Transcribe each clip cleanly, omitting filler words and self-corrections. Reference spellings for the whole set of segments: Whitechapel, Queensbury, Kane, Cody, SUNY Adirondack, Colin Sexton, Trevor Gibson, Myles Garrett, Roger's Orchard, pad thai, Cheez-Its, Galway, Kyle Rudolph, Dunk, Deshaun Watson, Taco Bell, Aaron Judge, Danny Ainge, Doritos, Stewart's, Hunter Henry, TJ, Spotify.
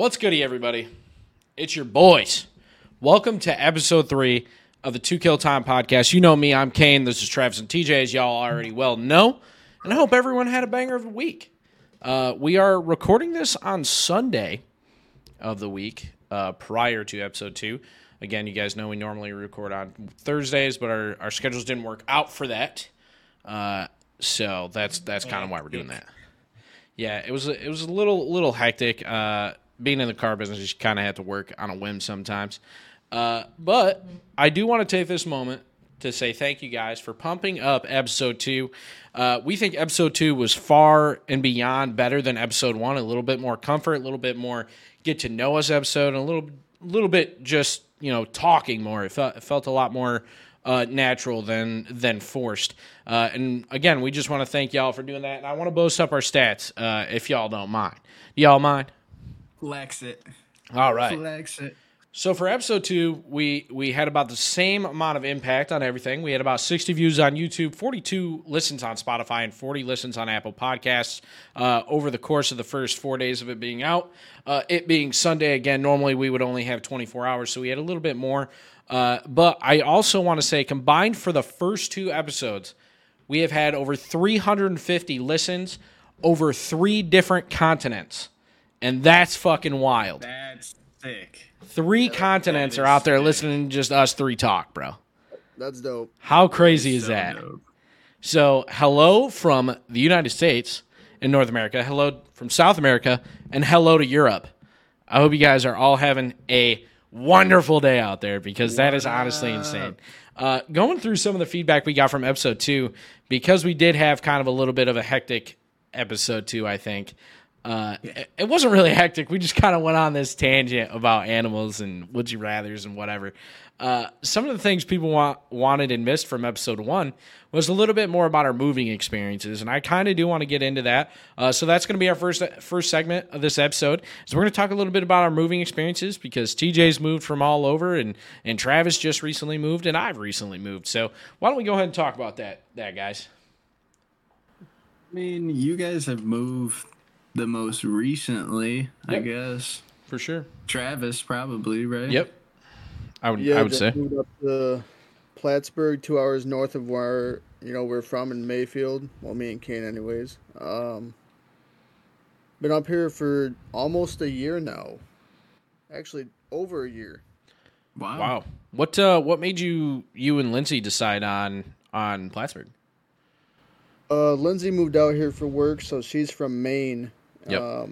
What's goody, everybody? It's your boys. Welcome to episode 3 of the 2 Kill Time podcast. You know me, I'm Kane. This is Travis and TJ, as y'all already well know. And I hope everyone had a banger of a week. We are recording this on Sunday of the week prior to episode 2. Again, you guys know we normally record on Thursdays, but our schedules didn't work out for that. So that's kind of why we're doing that. Yeah, it was a little hectic. Being in the car business, you kind of have to work on a whim sometimes. But I do want to take this moment to say thank you guys for pumping up episode 2. We think episode 2 was far and beyond better than episode 1. A little bit more comfort, a little bit more get to know us episode, and a little bit just, talking more. It felt a lot more natural than forced. And again, we just want to thank y'all for doing that. And I want to boast up our stats if y'all don't mind. Do y'all mind? Flex it. All right. Flex it. So for episode 2, we had about the same amount of impact on everything. We had about 60 views on YouTube, 42 listens on Spotify, and 40 listens on Apple Podcasts over the course of the first 4 days of it being out. It being Sunday, again, normally we would only have 24 hours, so we had a little bit more. But I also want to say, combined for the first 2 episodes, we have had over 350 listens over 3 different continents. And that's fucking wild. That's sick. 3 continents are out there sick. Listening to just us 3 talk, bro. That's dope. How crazy is that? Dope. So, hello from the United States and North America. Hello from South America. And hello to Europe. I hope you guys are all having a wonderful day out there because that is honestly insane. Going through some of the feedback we got from episode 2, because we did have kind of a little bit of a hectic episode 2, I think. It wasn't really hectic. We just kind of went on this tangent about animals and would you rathers and whatever. Some of the things people wanted and missed from episode 1 was a little bit more about our moving experiences, and I kind of do want to get into that. So that's going to be our first segment of this episode. So we're going to talk a little bit about our moving experiences because TJ's moved from all over, and Travis just recently moved, and I've recently moved. So why don't we go ahead and talk about that guys? I mean, you guys have moved the most recently, yep. I guess. For sure. Travis, probably, right? Yep. I would say. Moved up to Plattsburgh, 2 hours north of where, we're from in Mayfield. Well, me and Kane anyways. Been up here for almost a year now. Actually, over a year. Wow. What made you and Lindsay decide on Plattsburgh? Lindsay moved out here for work, so she's from Maine. Yep.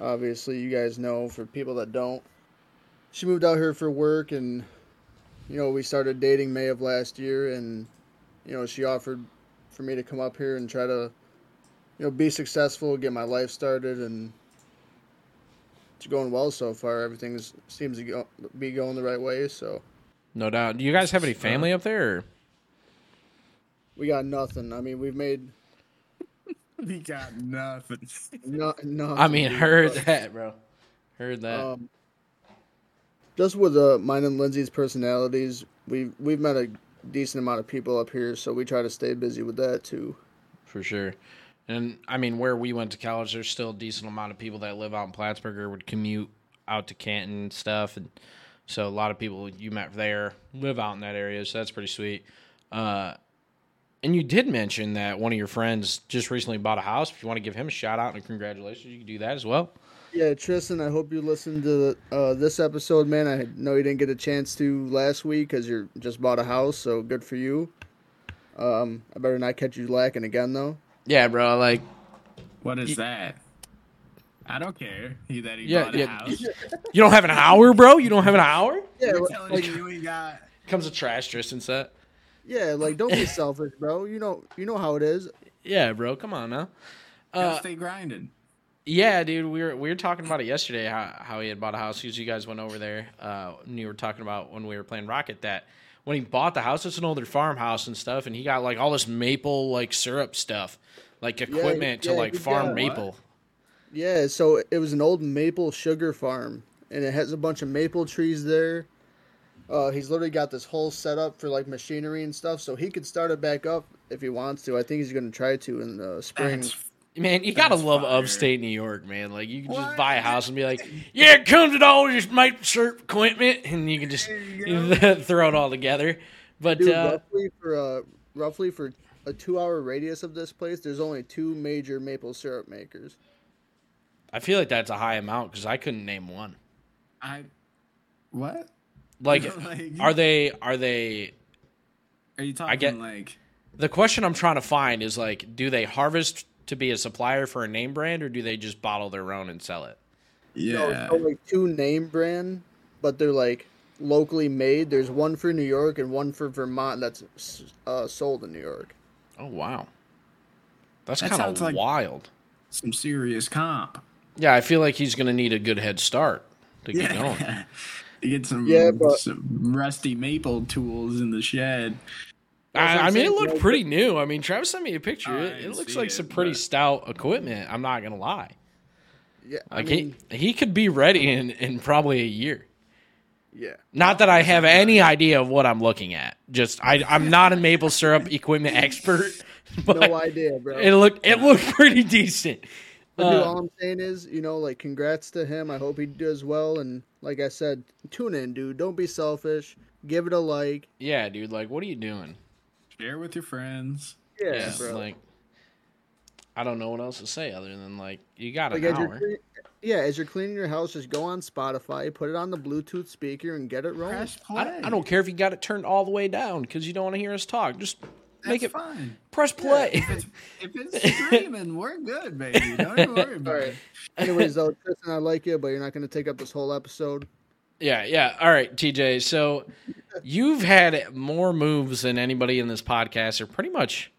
Obviously, you guys know, for people that don't, she moved out here for work, and, we started dating May of last year, and, she offered for me to come up here and try to, be successful, get my life started, and it's going well so far. Everything seems to be going the right way, so. No doubt. Do you guys have any family up there, or? We got nothing. I mean, we got nothing. No. I mean, Heard that. Just with mine and Lindsay's personalities, we've met a decent amount of people up here, so we try to stay busy with that too. For sure. And I mean, where we went to college, there's still a decent amount of people that live out in Plattsburgh or would commute out to Canton and stuff, and so a lot of people you met there live out in that area, so that's pretty sweet. And you did mention that one of your friends just recently bought a house. If you want to give him a shout-out and congratulations, you can do that as well. Yeah, Tristan, I hope you listened to this episode, man. I know you didn't get a chance to last week because you just bought a house, so good for you. I better not catch you lacking again, though. Yeah, bro, like... What is that? I don't care that he bought a house. You don't have an hour, bro? You don't have an hour? Yeah, we're telling you we got... Comes a trash Tristan set. Yeah, like, don't be selfish, bro. You know how it is. Yeah, bro. Come on now. Gotta stay grinding. Yeah, dude. We were talking about it yesterday, how he had bought a house. Because you guys went over there. And you were talking about when we were playing Rocket that when he bought the house, it's an older farmhouse and stuff, and he got like all this maple like syrup stuff, like equipment to like farm maple. What? Yeah, so it was an old maple sugar farm, and it has a bunch of maple trees there. He's literally got this whole setup for like machinery and stuff, so he could start it back up if he wants to. I think he's going to try to in the spring. That's Man, you gotta love upstate New York, man. Like, you can just buy a house and be like, yeah, it comes with all your maple syrup equipment, and you can just throw it all together. But dude, roughly for a 2-hour radius of this place, there's only two major maple syrup makers. I feel like that's a high amount because I couldn't name one. What? Like, are they? Are you talking like? The question I'm trying to find is like, do they harvest to be a supplier for a name brand, or do they just bottle their own and sell it? Yeah. No, it's only two name brand, but they're like locally made. There's one for New York and one for Vermont that's sold in New York. Oh, wow. That's kind of wild. Like some serious comp. Yeah, I feel like he's going to need a good head start to get going. To get some rusty maple tools in the shed. I mean, it looked pretty new. I mean, Travis sent me a picture. It looks like some pretty stout equipment. I'm not going to lie. Yeah, like he could be ready in probably a year. Yeah. Not that I have any idea of what I'm looking at. Just I'm not a maple syrup equipment expert. But no idea, bro. It looked pretty decent. But dude, all I'm saying is, you know, like, congrats to him. I hope he does well. And like I said, tune in, dude. Don't be selfish. Give it a like. Yeah, dude. Like, what are you doing? Share with your friends. Yeah, bro. Like, I don't know what else to say other than, like, you got an hour. As you're cleaning your house, just go on Spotify, put it on the Bluetooth speaker, and get it rolling. I don't care if you got it turned all the way down because you don't want to hear us talk. Just make it fun. Press play. Yeah, if it's streaming, we're good, baby. Don't even worry about it. Anyways, though, Tristan, I like you, but you're not going to take up this whole episode. Yeah. All right, TJ. So you've had more moves than anybody in this podcast, or pretty much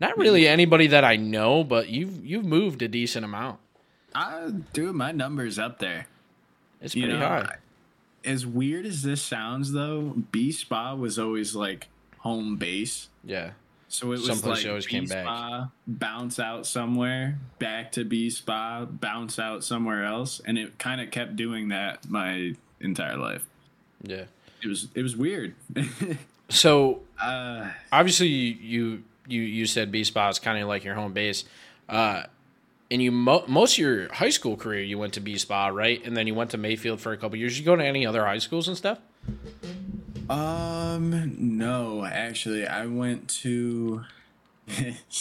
not really anybody that I know, but you've moved a decent amount. Dude, my number's up there. It's pretty high. As weird as this sounds, though, B-Spa was always like home base. Yeah. So it was someplace like B-Spa, bounce out somewhere, back to B-Spa, bounce out somewhere else. And it kind of kept doing that my entire life. Yeah. It was weird. So obviously you said B-Spa is kind of like your home base. And you most of your high school career you went to B-Spa, right? And then you went to Mayfield for a couple years. Did you go to any other high schools and stuff? No, actually, I went to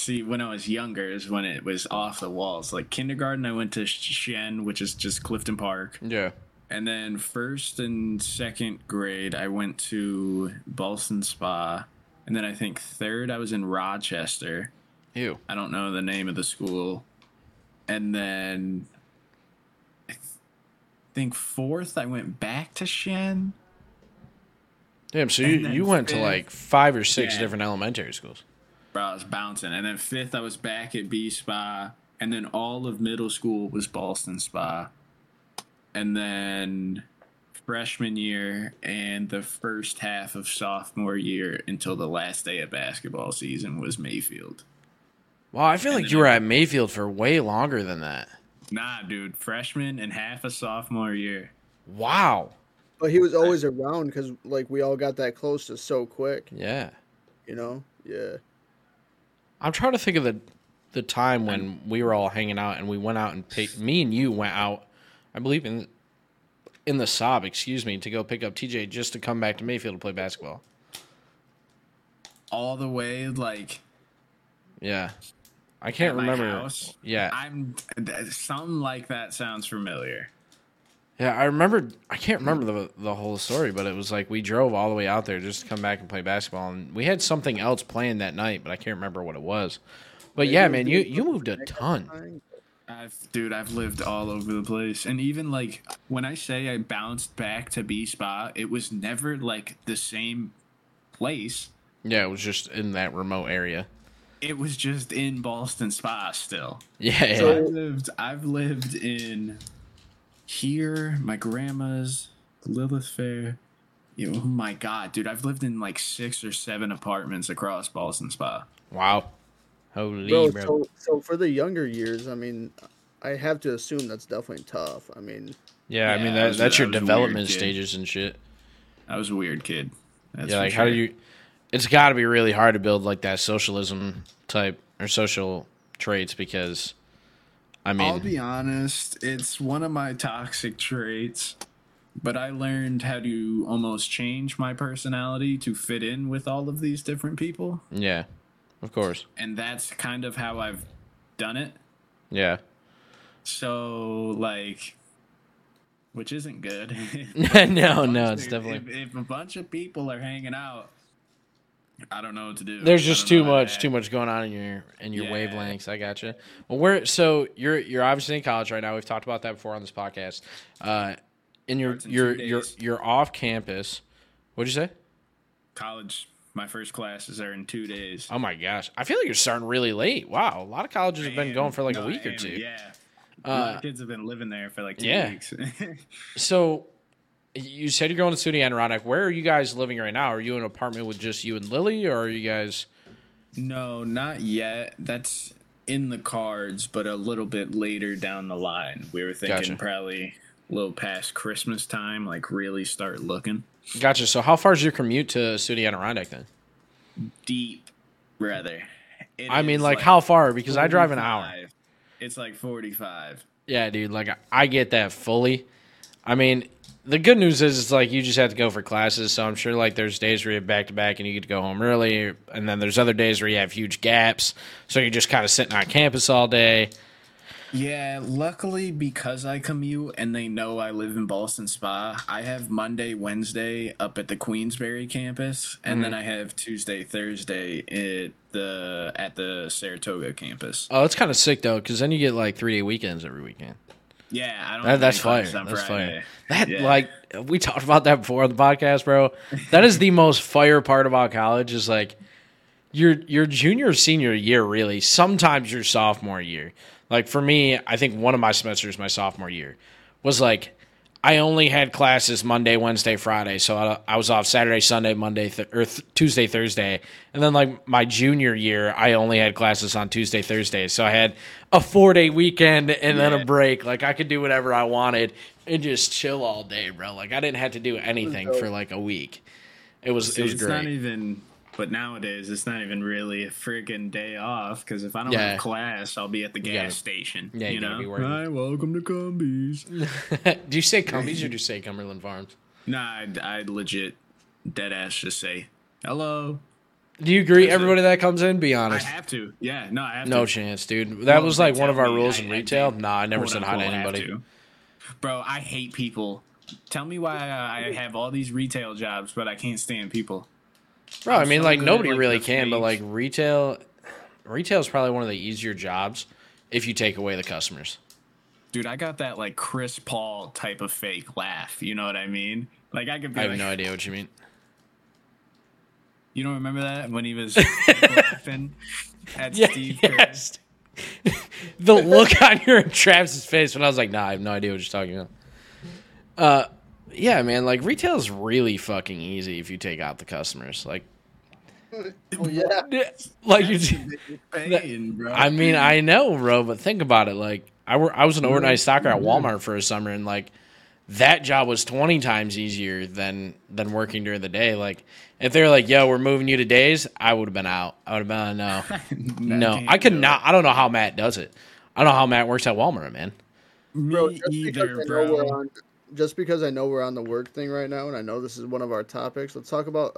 when I was younger is when it was off the walls. Like kindergarten, I went to Shen, which is just Clifton Park. Yeah. And then first and second grade, I went to Boston Spa. And then I think third, I was in Rochester. Ew. I don't know the name of the school. And then I think fourth, I went back to Shen. Damn, so you went fifth to like 5 or 6 different elementary schools. Bro, I was bouncing. And then fifth, I was back at B-Spa. And then all of middle school was Ballston Spa. And then freshman year and the first half of sophomore year until the last day of basketball season was Mayfield. Wow, I feel like you were at Mayfield for way longer than that. Nah, dude. Freshman and half of sophomore year. Wow. But he was always around because, like, we all got that close to so quick. Yeah. You know? Yeah. I'm trying to think of the time when we were all hanging out and we went out and picked... Me and you went out, I believe, in the Sob, to go pick up TJ just to come back to Mayfield to play basketball. All the way, like... Yeah. I can't remember. House. Yeah. Something like that sounds familiar. Yeah, I remember. I can't remember the whole story, but it was like we drove all the way out there just to come back and play basketball, and we had something else playing that night, but I can't remember what it was. But yeah, man, you moved a ton. I've lived all over the place. And even like when I say I bounced back to B-Spa, it was never like the same place. Yeah, it was just in that remote area. It was just in Ballston Spa still. Yeah. So I've lived in here, my grandma's, Lilith Fair. Oh my God, dude. I've lived in like 6 or 7 apartments across Ballston Spa. Wow. Holy bro. So for the younger years, I mean, I have to assume that's definitely tough. I mean. Yeah, I mean, that's your development stages and shit. I was a weird kid. That's yeah, like sure. How do you... It's got to be really hard to build like that socialism type or social traits because I mean, I'll be honest, it's one of my toxic traits, but I learned how to almost change my personality to fit in with all of these different people. Yeah, of course. And that's kind of how I've done it. Yeah. So, like, which isn't good. It's definitely. If a bunch of people are hanging out, I don't know what to do. There's just too much going on in your wavelengths. I gotcha. Well, you're obviously in college right now. We've talked about that before on this podcast. And you're off campus. What'd you say? College. My first classes are in 2 days. Oh my gosh, I feel like you're starting really late. Wow, a lot of colleges have been going for like a week or two. Yeah, my kids have been living there for like 2 weeks. So. You said you're going to SUNY Adirondack. Where are you guys living right now? Are you in an apartment with just you and Lily, or are you guys... No, not yet. That's in the cards, but a little bit later down the line. We were thinking probably a little past Christmas time, like really start looking. Gotcha. So how far is your commute to SUNY Adirondack then? Deep, rather. I mean, like how far? Because I drive an hour. It's like 45. Yeah, dude. Like, I get that fully. I mean... The good news is it's like you just have to go for classes, so I'm sure like there's days where you have back-to-back and you get to go home early, and then there's other days where you have huge gaps, so you're just kind of sitting on campus all day. Yeah, luckily because I commute and they know I live in Boston Spa, I have Monday, Wednesday up at the Queensbury campus, and then I have Tuesday, Thursday at the Saratoga campus. Oh, it's kind of sick, though, because then you get like 3-day weekends every weekend. Yeah, I don't know. That's fire. That's fire. Like, we talked about that before on the podcast, bro. That is the most fire part about college is, like, your junior or senior year, really. Sometimes your sophomore year. Like, for me, I think one of my semesters, my sophomore year, was, like, I only had classes Monday, Wednesday, Friday. So I was off Saturday, Sunday, Monday, Tuesday, Thursday. And then, like, my junior year, I only had classes on Tuesday, Thursday. So I had a 4-day weekend and then a break. Like, I could do whatever I wanted and just chill all day, bro. Like, I didn't have to do anything for, like, a week. It was great. It's not even... But nowadays, it's not even really a freaking day off because if I don't have class, I'll be at the gas station. Yeah, you know? Hi, welcome to Combies. Do you say Combies or do you say Cumberland Farms? Nah, I'd legit dead ass just say hello. Do you agree? Everybody that comes in, be honest. I have to. Yeah, no, I have to. No chance, dude. That was like one of our rules in retail. Nah, I never said hi to anybody. Bro, I hate people. Tell me why I have all these retail jobs, but I can't stand people. Bro, I mean, so like, nobody like really can, but, like, retail is probably one of the easier jobs if you take away the customers. Dude, I got that, like, Chris Paul type of fake laugh, you know what I mean? Like, I could be I have no idea what you mean. You don't remember that? When he was laughing at Steve Kerr? The look on your Travis's face when I was like, nah, I have no idea what you're talking about. Yeah, man, like, retail is really fucking easy if you take out the customers. Like, like bro. I mean, I know, bro, but think about it. Like, I was an overnight stocker at Walmart for a summer, and, like, that job was 20 times easier than working during the day. Like, if they were like, yo, we're moving you to days, I would have been out. I would have been, no. I could not. I don't know how Matt does it. I don't know how Matt works at Walmart, man. Bro, either, bro. Just because I know we're on the work thing right now, and I know this is one of our topics, let's talk about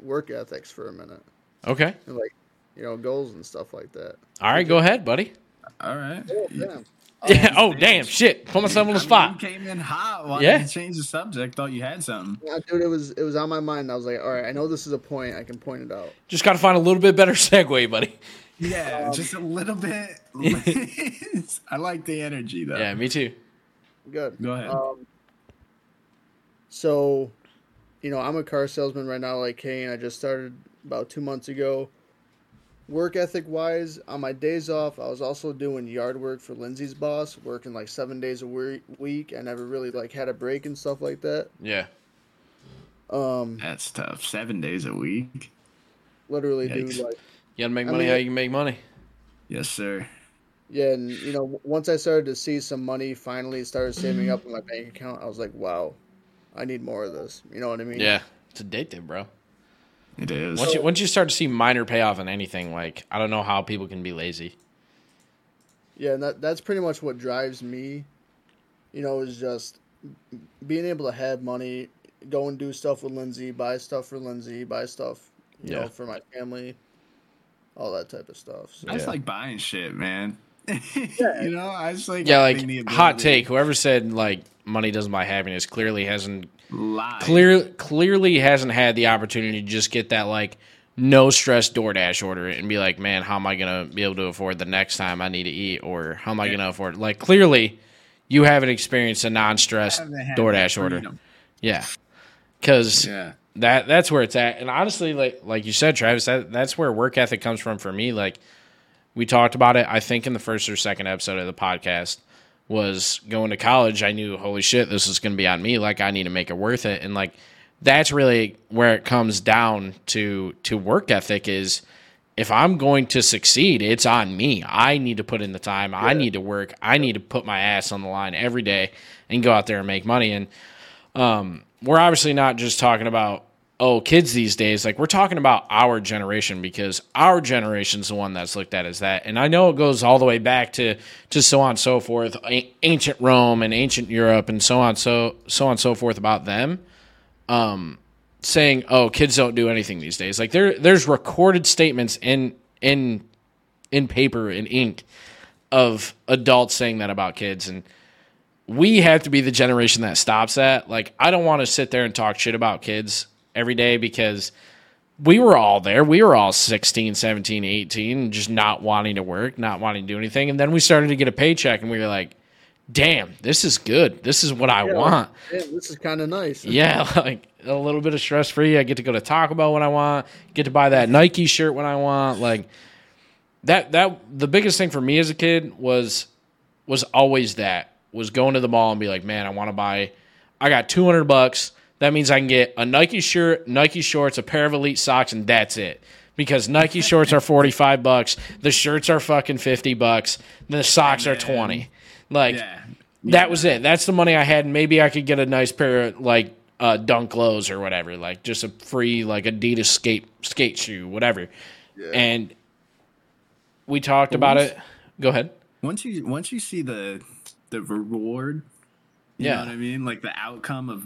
work ethics for a minute. Okay. And like, you know, goals and stuff like that. All right, go ahead, buddy. All right. Oh, damn. Shit. Put myself on the spot. You came in hot. Why did you change the subject? Thought you had something. Yeah, dude, it was on my mind. I was like, all right, I know this is a point. I can point it out. Just got to find a little bit better segue, buddy. Yeah, just a little bit. I like the energy, though. Yeah, me too. Good. Go ahead. So, you know, I'm a car salesman right now like Kane. I just started about 2 months ago. Work ethic-wise, on my days off, I was also doing yard work for Lindsay's boss, working like 7 days a week. I never really, like, had a break and stuff like that. Yeah. That's tough. 7 days a week? Literally, dude. Like, you gotta make money how you can make money. Yes, sir. Yeah, and, you know, once I started to see some money, finally started saving up in my bank account, I was like, wow. I need more of this. You know what I mean? Yeah. It's addictive, bro. It is. Once you start to see minor payoff in anything, like, I don't know how people can be lazy. Yeah, and that's pretty much what drives me, you know, is just being able to have money, go and do stuff with Lindsay, buy stuff for Lindsay, buy stuff, you know, for my family, all that type of stuff. So, I just like buying shit, man. You know, I just like... Yeah, like, hot take. Whoever said, like, money doesn't buy happiness clearly hasn't... Lied. Clearly hasn't had the opportunity to just get that, like, no-stress DoorDash order and be like, man, how am I going to be able to afford the next time I need to eat? Or how am I going to afford... Like, clearly, you haven't experienced a non-stress DoorDash order. Yeah. Because that's where it's at. And honestly, like you said, Travis, that's where work ethic comes from for me. Like, we talked about it, I think, in the first or second episode of the podcast, was going to college. I knew, holy shit, this is going to be on me. Like, I need to make it worth it. And, like, that's really where it comes down to work ethic is if I'm going to succeed, it's on me. I need to put in the time. Yeah. I need to work. I need to put my ass on the line every day and go out there and make money. And we're obviously not just talking about, oh, kids these days. Like, we're talking about our generation because our generation's the one that's looked at as that. And I know it goes all the way back to so on and so forth, ancient Rome and ancient Europe and so on and so forth about them. Saying, oh, kids don't do anything these days. Like, there's recorded statements in paper and ink of adults saying that about kids, and we have to be the generation that stops that. Like, I don't want to sit there and talk shit about kids every day because we were all there. We were all 16, 17, 18, just not wanting to work, not wanting to do anything. And then we started to get a paycheck and we were like, damn, this is good. This is what I want. Yeah, this is kind of nice. Yeah, like a little bit of stress-free. I get to go to Taco Bell when I want, get to buy that Nike shirt when I want. Like that the biggest thing for me as a kid was always that, was going to the mall and be like, man, I got $200. That means I can get a Nike shirt, Nike shorts, a pair of Elite socks, and that's it. Because Nike shorts are $45, the shirts are fucking $50, the socks are $20. Like, that was it. That's the money I had. And maybe I could get a nice pair of, like, Dunk Lows or whatever. Like, just a free, like, Adidas skate shoe, whatever. Yeah. And we talked about it. Go ahead. Once you see the reward, you know what I mean? Like, the outcome of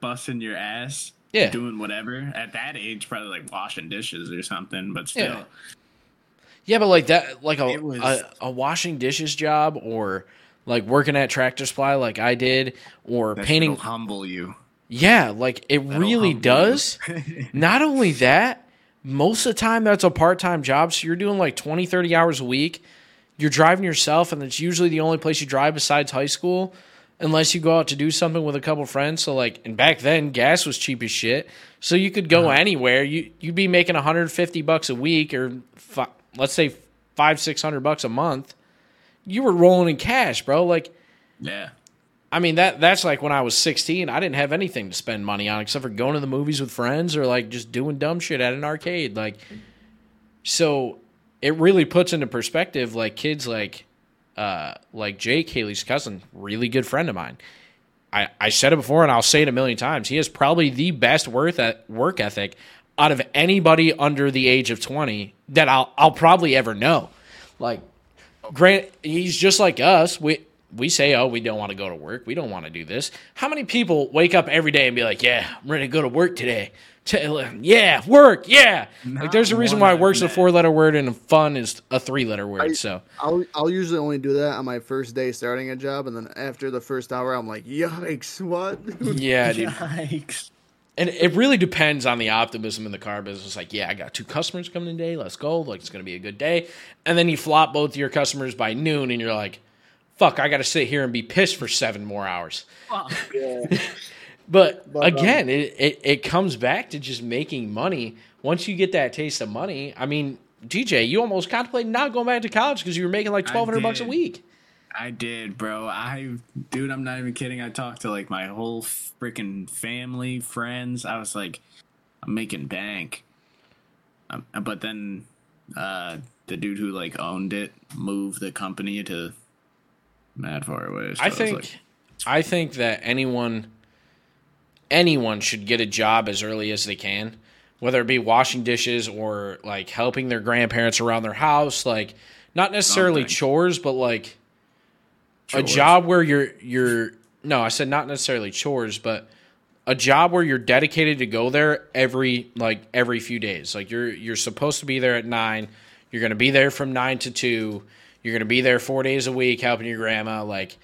busting your ass, doing whatever. At that age, probably, like, washing dishes or something. But still. Yeah, but, like, that, like, a washing dishes job or... Like working at Tractor Supply like I did, or that painting. That'll humble you. Yeah, like it that'll really does. Not only that, most of the time that's a part-time job. So you're doing like 20, 30 hours a week. You're driving yourself, and it's usually the only place you drive besides high school unless you go out to do something with a couple friends. So like, and back then gas was cheap as shit. So you could go anywhere. You'd be making $150 a week or let's say $500-$600 a month. You were rolling in cash, bro. Like, yeah. I mean, that's like when I was 16, I didn't have anything to spend money on except for going to the movies with friends or like just doing dumb shit at an arcade. Like, so it really puts into perspective, like kids like Jake, Haley's cousin, really good friend of mine. I said it before and I'll say it a million times. He has probably the best work ethic out of anybody under the age of 20 that I'll probably ever know. Like, Grant, he's just like us. We say, oh, we don't want to go to work. We don't want to do this. How many people wake up every day and be like, yeah, I'm ready to go to work today. Yeah, work, yeah. Not like there's a reason why work's a four-letter word and fun is a three-letter word. I'll usually only do that on my first day starting a job, and then after the first hour, I'm like, yikes, what? Yeah, dude. Yikes. And it really depends on the optimism in the car business. Like, yeah, I got 2 customers coming today. Let's go. Like, it's going to be a good day. And then you flop both your customers by noon, and you're like, fuck, I got to sit here and be pissed for 7 more hours. Oh, yeah. but again, it comes back to just making money. Once you get that taste of money, I mean, TJ, you almost contemplated not going back to college because you were making like $1,200 a week. I did, bro. Dude, I'm not even kidding. I talked to, like, my whole freaking family, friends. I was like, I'm making bank. But then the dude who, like, owned it moved the company to mad far away. So I think that anyone should get a job as early as they can, whether it be washing dishes or, like, helping their grandparents around their house, like, Not necessarily something. Chores, but like chores. A job where you're no, I said not necessarily chores, but a job where you're dedicated to go there every few days. Like you're supposed to be there at 9. You're going to be there from 9 to 2. You're going to be there 4 days a week helping your grandma. Like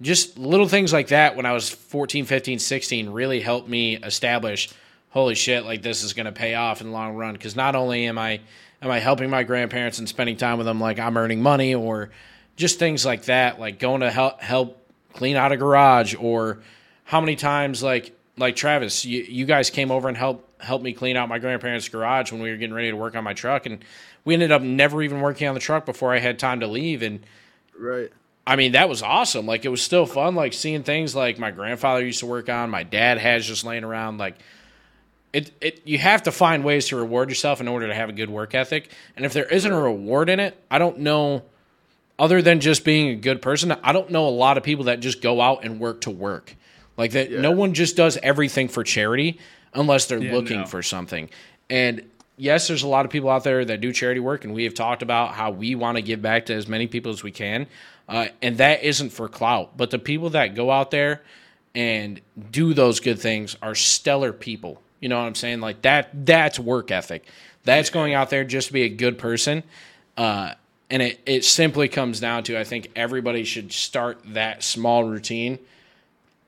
just little things like that when I was 14, 15, 16 really helped me establish, holy shit, like this is going to pay off in the long run. Because not only am I helping my grandparents and spending time with them, like I'm earning money, or just things like that, like going to help clean out a garage, or how many times like Travis, you guys came over and helped me clean out my grandparents' garage when we were getting ready to work on my truck, and we ended up never even working on the truck before I had time to leave. And right, I mean, that was awesome. Like it was still fun, like seeing things like my grandfather used to work on, my dad has just laying around, like It you have to find ways to reward yourself in order to have a good work ethic. And if there isn't a reward in it, I don't know, other than just being a good person, I don't know a lot of people that just go out and work to work. Like that, yeah. No one just does everything for charity unless they're looking for something. And yes, there's a lot of people out there that do charity work, and we have talked about how we want to give back to as many people as we can. And that isn't for clout. But the people that go out there and do those good things are stellar people. You know what I'm saying? Like that's work ethic. That's going out there just to be a good person. And it simply comes down to, I think everybody should start that small routine,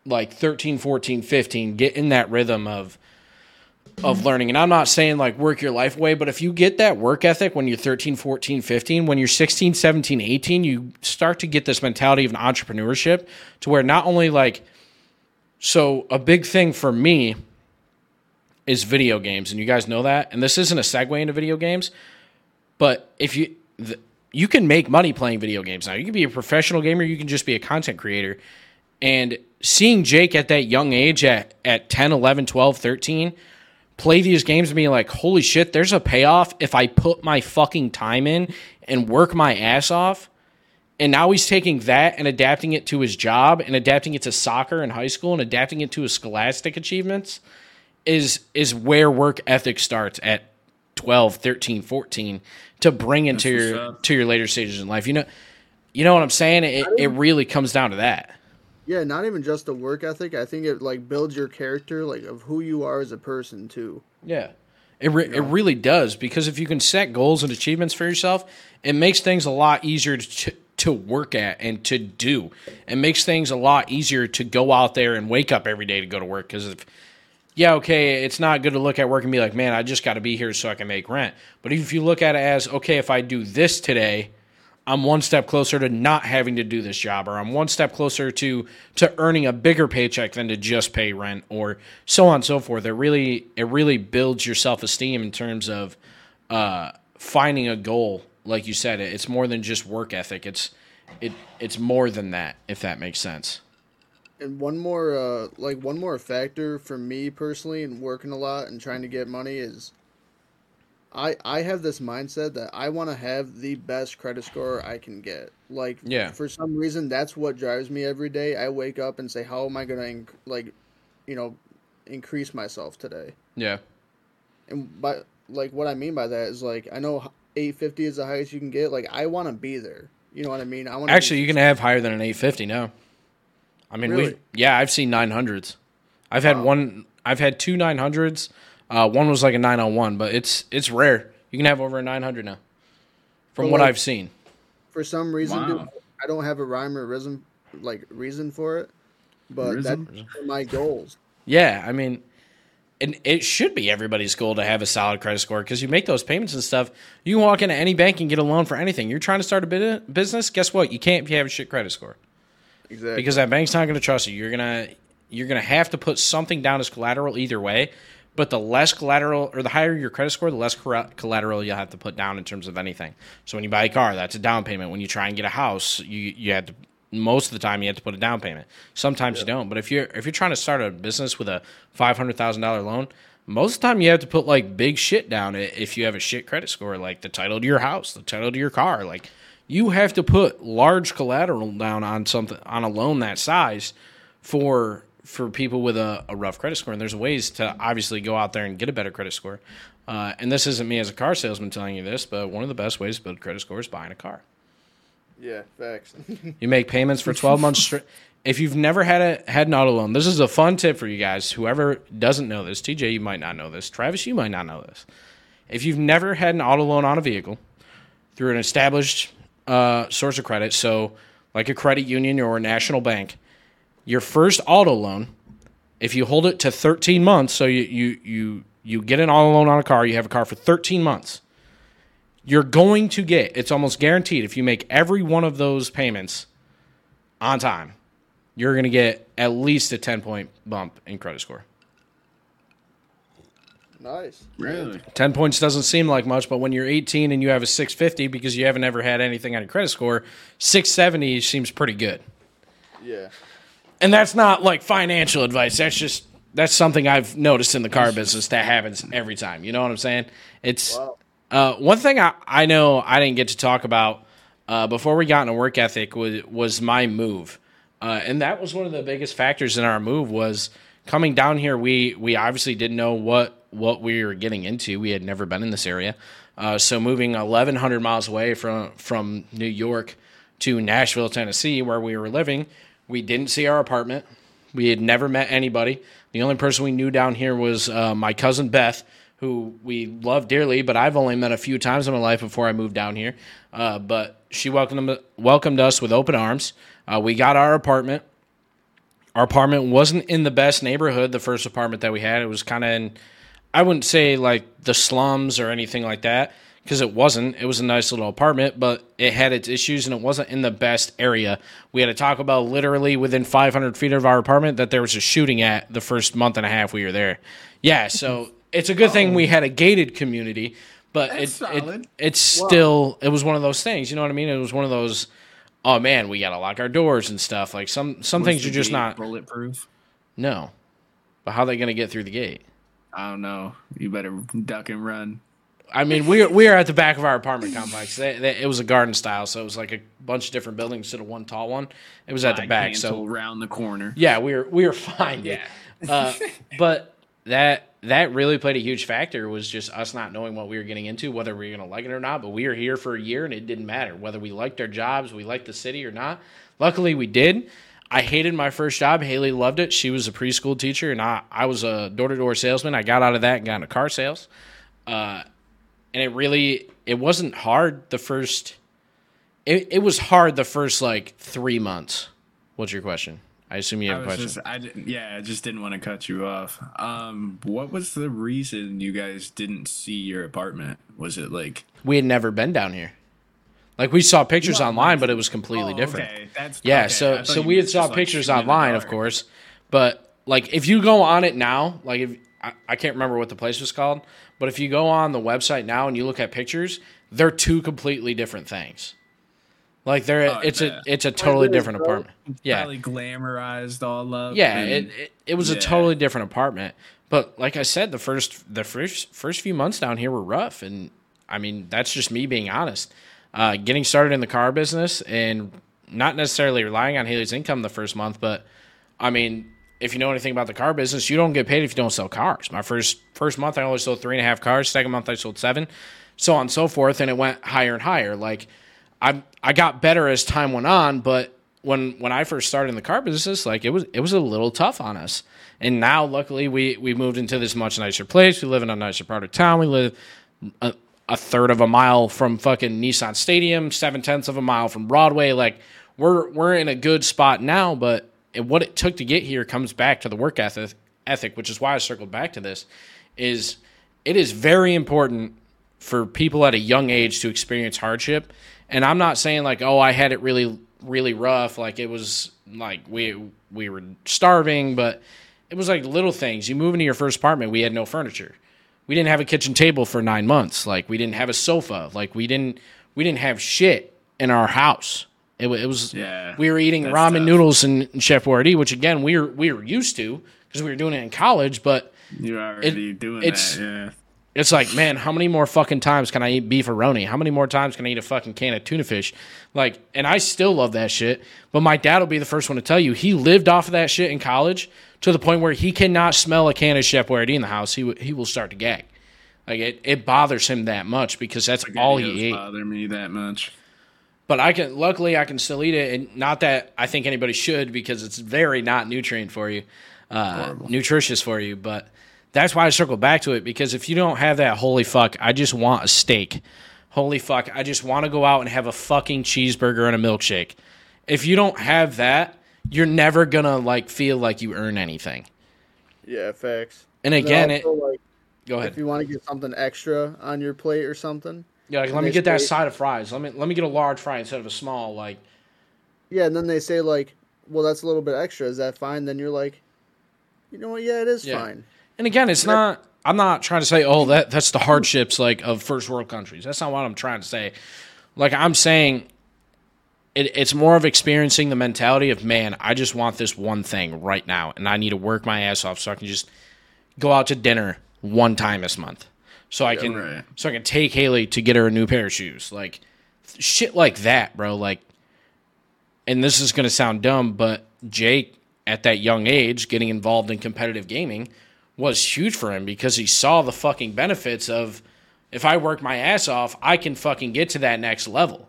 like 13, 14, 15, get in that rhythm of learning. And I'm not saying like work your life away, but if you get that work ethic when you're 13, 14, 15, when you're 16, 17, 18, you start to get this mentality of an entrepreneurship to where not only like, so a big thing for me is video games, and you guys know that. And this isn't a segue into video games, but if you can make money playing video games now. You can be a professional gamer, you can just be a content creator. And seeing Jake at that young age at 10, 11, 12, 13 play these games and be like, holy shit, there's a payoff if I put my fucking time in and work my ass off. And now he's taking that and adapting it to his job and adapting it to soccer in high school and adapting it to his scholastic achievements. Is where work ethic starts at 12, 13, 14 to bring into your later stages in life. You know what I'm saying? It really comes down to that. Yeah, not even just the work ethic. I think it like builds your character, like of who you are as a person too. Yeah, it really does, because if you can set goals and achievements for yourself, it makes things a lot easier to work at and to do. It makes things a lot easier to go out there and wake up every day to go to work, because if it's not good to look at work and be like, man, I just got to be here so I can make rent. But if you look at it as, okay, if I do this today, I'm one step closer to not having to do this job, or I'm one step closer to earning a bigger paycheck than to just pay rent, or so on and so forth. It really builds your self-esteem in terms of finding a goal. Like you said, it's more than just work ethic. It's more than that, if that makes sense. And one more factor for me personally in working a lot and trying to get money is I have this mindset that I want to have the best credit score I can get. Like, for some reason, that's what drives me every day. I wake up and say, how am I going to, increase myself today? Yeah. And by, like, what I mean by that is, like, I know 850 is the highest you can get. Like, I want to be there. You know what I mean? Actually, you can have higher than an 850 now. I mean, really? I've seen 900s. I've had two 900s. One was like a 901, but it's rare. You can have over a 900 now, from what I've seen. For some reason, I don't have a rhyme or reason for it, but that's my goals. Yeah, I mean, and it should be everybody's goal to have a solid credit score, because you make those payments and stuff. You can walk into any bank and get a loan for anything. You're trying to start a business, guess what? You can't if you have a shit credit score. Exactly. Because that bank's not going to trust you. You're gonna have to put something down as collateral either way. But the less collateral, or the higher your credit score, the less collateral you'll have to put down in terms of anything. So when you buy a car, that's a down payment. When you try and get a house, you have to, most of the time you have to put a down payment. Sometimes you don't. But if you're trying to start a business with a $500,000 loan, most of the time you have to put like big shit down if you have a shit credit score, like the title to your house, the title to your car, like. You have to put large collateral down on something, on a loan that size, for people with a rough credit score. And there's ways to obviously go out there and get a better credit score. And this isn't me as a car salesman telling you this, but one of the best ways to build credit score is buying a car. Yeah, facts. You make payments for 12 months straight. If you've never had an auto loan, this is a fun tip for you guys. Whoever doesn't know this, TJ, you might not know this. Travis, you might not know this. If you've never had an auto loan on a vehicle through an established source of credit, so like a credit union or a national bank, your first auto loan, if you hold it to 13 months, so you get an auto loan on a car, you have a car for 13 months, you're going to get, it's almost guaranteed, if you make every one of those payments on time, you're going to get at least a 10-point bump in credit score. Nice. Really? 10 points doesn't seem like much, but when you're 18 and you have a 650 because you haven't ever had anything on your credit score, 670 seems pretty good. Yeah. And that's not like financial advice. That's something I've noticed in the car business that happens every time. You know what I'm saying? It's wow. One thing I know I didn't get to talk about before we got into work ethic was my move. And that was one of the biggest factors in our move was coming down here. We obviously didn't know what we were getting into. We had never been in this area. So moving 1,100 miles away from New York to Nashville, Tennessee, where we were living, we didn't see our apartment. We had never met anybody. The only person we knew down here was my cousin Beth, who we love dearly, but I've only met a few times in my life before I moved down here. But she welcomed us with open arms. We got our apartment. Our apartment wasn't in the best neighborhood, the first apartment that we had. It was kind of in, I wouldn't say like the slums or anything like that, because it wasn't. It was a nice little apartment, but it had its issues, and it wasn't in the best area. We had a Taco Bell literally within 500 feet of our apartment that there was a shooting at the first month and a half we were there. Yeah, so it's a good thing we had a gated community, but it was one of those things. You know what I mean? It was one of those... Oh man, we gotta lock our doors and stuff. Like some things you're just not bulletproof. No, but how are they gonna get through the gate? I don't know. You better duck and run. I mean, we are at the back of our apartment complex. It was a garden style, so it was like a bunch of different buildings instead of one tall one. It was at the back, so around the corner. Yeah, we were fine. Yeah, but that really played a huge factor, was just us not knowing what we were getting into, whether we were going to like it or not. But we were here for a year, and it didn't matter whether we liked our jobs, we liked the city or not. Luckily, we did. I hated my first job. Haley loved it. She was a preschool teacher, and I was a door-to-door salesman. I got out of that and got into car sales. And it wasn't hard the first – it was hard the first, like, 3 months. What's your question? I assume you have a question. I just didn't want to cut you off. What was the reason you guys didn't see your apartment? Was it like... We had never been down here. Like, we saw pictures online, but it was completely different. Okay. So we had saw pictures online, of course. But, like, if you go on it now, like, I can't remember what the place was called, but if you go on the website now and you look at pictures, they're two completely different things. Like it's a totally different apartment. Yeah, probably glamorized all up. Yeah, it was a totally different apartment. But like I said, the first few months down here were rough, and I mean that's just me being honest. Getting started in the car business and not necessarily relying on Haley's income the first month, but I mean if you know anything about the car business, you don't get paid if you don't sell cars. My first month I only sold 3.5 cars. Second month I sold 7, so on and so forth, and it went higher and higher. Like. I got better as time went on, but when I first started in the car business, like it was a little tough on us. And now, luckily, we moved into this much nicer place. We live in a nicer part of town. We live a third of a mile from fucking Nissan Stadium, 7/10 of a mile from Broadway. Like we're in a good spot now. But what it took to get here comes back to the work ethic, which is why I circled back to this. Is it is very important for people at a young age to experience hardship. And I'm not saying like, oh, I had it really, really rough. Like it was like we were starving, but it was like little things. You move into your first apartment, we had no furniture. We didn't have a kitchen table for 9 months. Like we didn't have a sofa. Like we didn't have shit in our house. We were eating ramen noodles and Chef Boyardee, which again we were used to because we were doing it in college. But you're already doing that. Yeah. It's like, man, how many more fucking times can I eat beefaroni? How many more times can I eat a fucking can of tuna fish? Like, and I still love that shit, but my dad will be the first one to tell you he lived off of that shit in college to the point where he cannot smell a can of Chef Boyardee in the house. He will start to gag. Like, it bothers him that much because that's all he ate. It doesn't bother me that much. But I can, luckily I can still eat it, and not that I think anybody should, because it's very not nutrient for you, nutritious for you. But that's why I circle back to it, because if you don't have that, holy fuck, I just want a steak. Holy fuck, I just want to go out and have a fucking cheeseburger and a milkshake. If you don't have that, you're never gonna like feel like you earn anything. Yeah, facts. And again, and also, go ahead. If you want to get something extra on your plate or something. Yeah, like, let me get that side of fries. Let me get a large fry instead of a small, like. Yeah, and then they say, like, well, that's a little bit extra. Is that fine? Then you're like, you know what? Yeah, it is fine. And again, it's not, I'm not trying to say, oh, that's the hardships, like, of first world countries. That's not what I'm trying to say. Like, I'm saying it's more of experiencing the mentality of, man, I just want this one thing right now, and I need to work my ass off so I can just go out to dinner one time this month. So I can so I can take Haley to get her a new pair of shoes. Like, shit like that, bro. Like, and this is going to sound dumb, but Jake, at that young age, getting involved in competitive gaming was huge for him, because he saw the fucking benefits of, if I work my ass off, I can fucking get to that next level.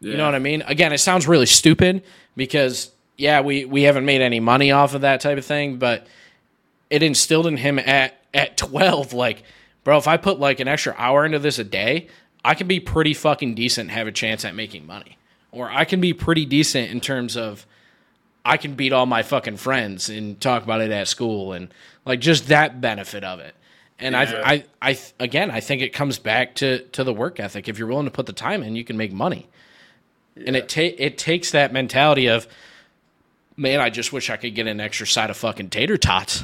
Yeah. You know what I mean? Again, it sounds really stupid because, yeah, we haven't made any money off of that type of thing, but it instilled in him at 12, like, bro, if I put like an extra hour into this a day, I can be pretty fucking decent and have a chance at making money. Or I can be pretty decent in terms of I can beat all my fucking friends and talk about it at school, and like just that benefit of it. And yeah. I again, I think it comes back to the work ethic. If you're willing to put the time in, you can make money. Yeah. And it takes that mentality of, man, I just wish I could get an extra side of fucking tater tots.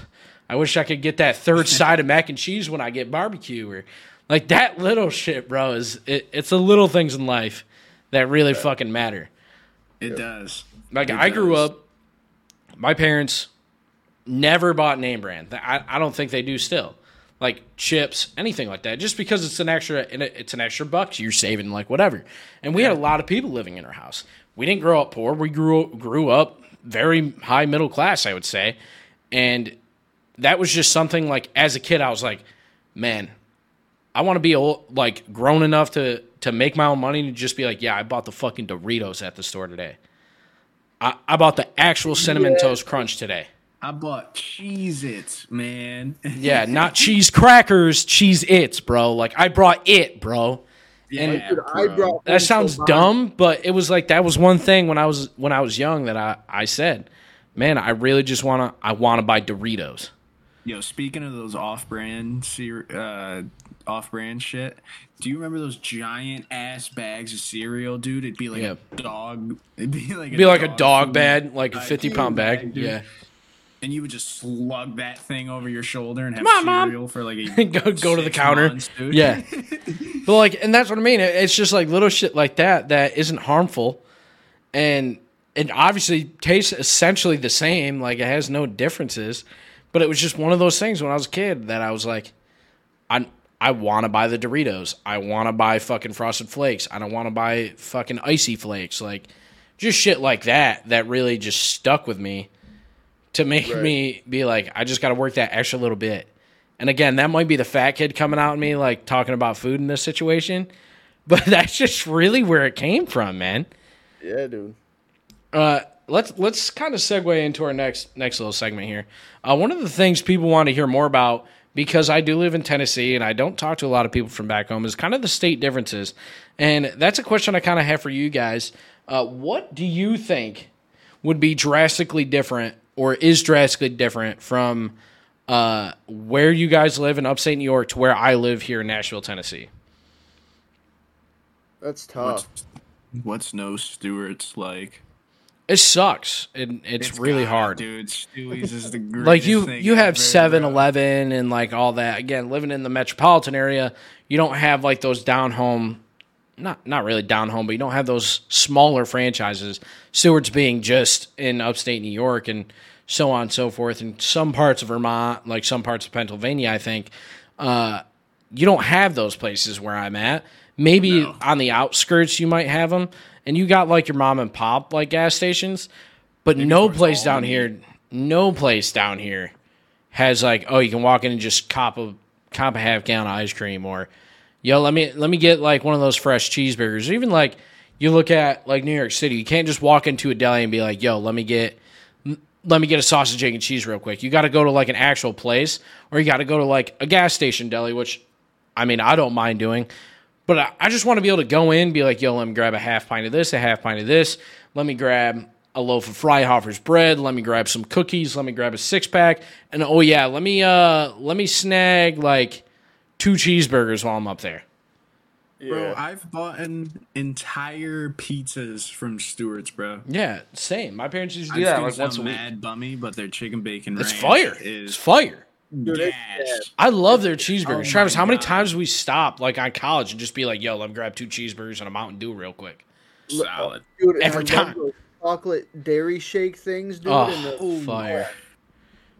I wish I could get that third side of mac and cheese when I get barbecue, or like that little shit, bro. It's the little things in life that really fucking matter. It does. Like I grew up, my parents never bought name brand. I don't think they do still. Like chips, anything like that, just because it's an extra buck you're saving, like whatever. And we had a lot of people living in our house. We didn't grow up poor. We grew up very high middle class, I would say, and that was just something, like, as a kid, I was like, man, I want to be old, like grown enough to make my own money, to just be like, yeah, I bought the fucking Doritos at the store today. I bought the actual Cinnamon Toast Crunch today. I bought Cheez-Its, man. Yeah, not cheese crackers, Cheez-Its, bro. Like, I brought it, bro. Yeah, and dude, bro. That sounds dumb, but it was like, that was one thing when I was young that I said, man, I really just want to buy Doritos. Yo, speaking of those off-brand shit, do you remember those giant ass bags of cereal, dude? It'd be like a dog. It'd be like a dog bag, like a 50-pound bag. Dude. Yeah, and you would just slug that thing over your shoulder and have cereal for like a go to the counter. Months, dude. Yeah, but like, and that's what I mean. It's just like little shit like that isn't harmful, and obviously tastes essentially the same. Like it has no differences. But it was just one of those things when I was a kid that I was like, I want to buy the Doritos. I want to buy fucking Frosted Flakes. I don't want to buy fucking Icy Flakes. Like, just shit like that really just stuck with me to make me be like, I just got to work that extra little bit. And again, that might be the fat kid coming out at me, like, talking about food in this situation. But that's just really where it came from, man. Yeah, dude. Let's kind of segue into our next little segment here. One of the things people want to hear more about, because I do live in Tennessee and I don't talk to a lot of people from back home, is kind of the state differences. And that's a question I kind of have for you guys. What do you think would be drastically different, or is drastically different, from where you guys live in upstate New York to where I live here in Nashville, Tennessee? That's tough. What's no Stewart's like? It sucks, and it's really hard. Dude, Stewie's is the greatest like you have 7-Eleven and like all that. Again, living in the metropolitan area, you don't have like those down home, not really down home, but you don't have those smaller franchises. Stewart's being just in upstate New York and so on and so forth, and some parts of Vermont, like some parts of Pennsylvania, I think. You don't have those places where I'm at. Maybe on the outskirts you might have them. And you got like your mom and pop like gas stations, but no place down here has like, oh, you can walk in and just cop a half gallon of ice cream, or yo, let me get like one of those fresh cheeseburgers, or even like You look at like New York City. You can't just walk into a deli and be like, "Yo, let me get a sausage, egg, and cheese real quick." You got to go to like an actual place, or you got to go to like a gas station deli, which, I mean, I don't mind doing, but I just want to be able to go in, be like, "Yo, let me grab a half pint of this, a half pint of this. Let me grab a loaf of Freihoffer's bread. Let me grab some cookies. Let me grab a six pack, and oh yeah, let me snag like 2 cheeseburgers while I'm up there." Yeah. Bro, I've bought entire pizzas from Stewart's, bro. Yeah, same. My parents used to do that like once a week. Mad Bummy, but their chicken bacon ranch is fire. Dude, I love their cheeseburgers. Oh, Travis, how many times we stopped like on college and just be like, "Yo, let me grab 2 cheeseburgers and a Mountain Dew real quick." Solid. Dude, every time. Chocolate dairy shake things, dude. Oh, fire. God.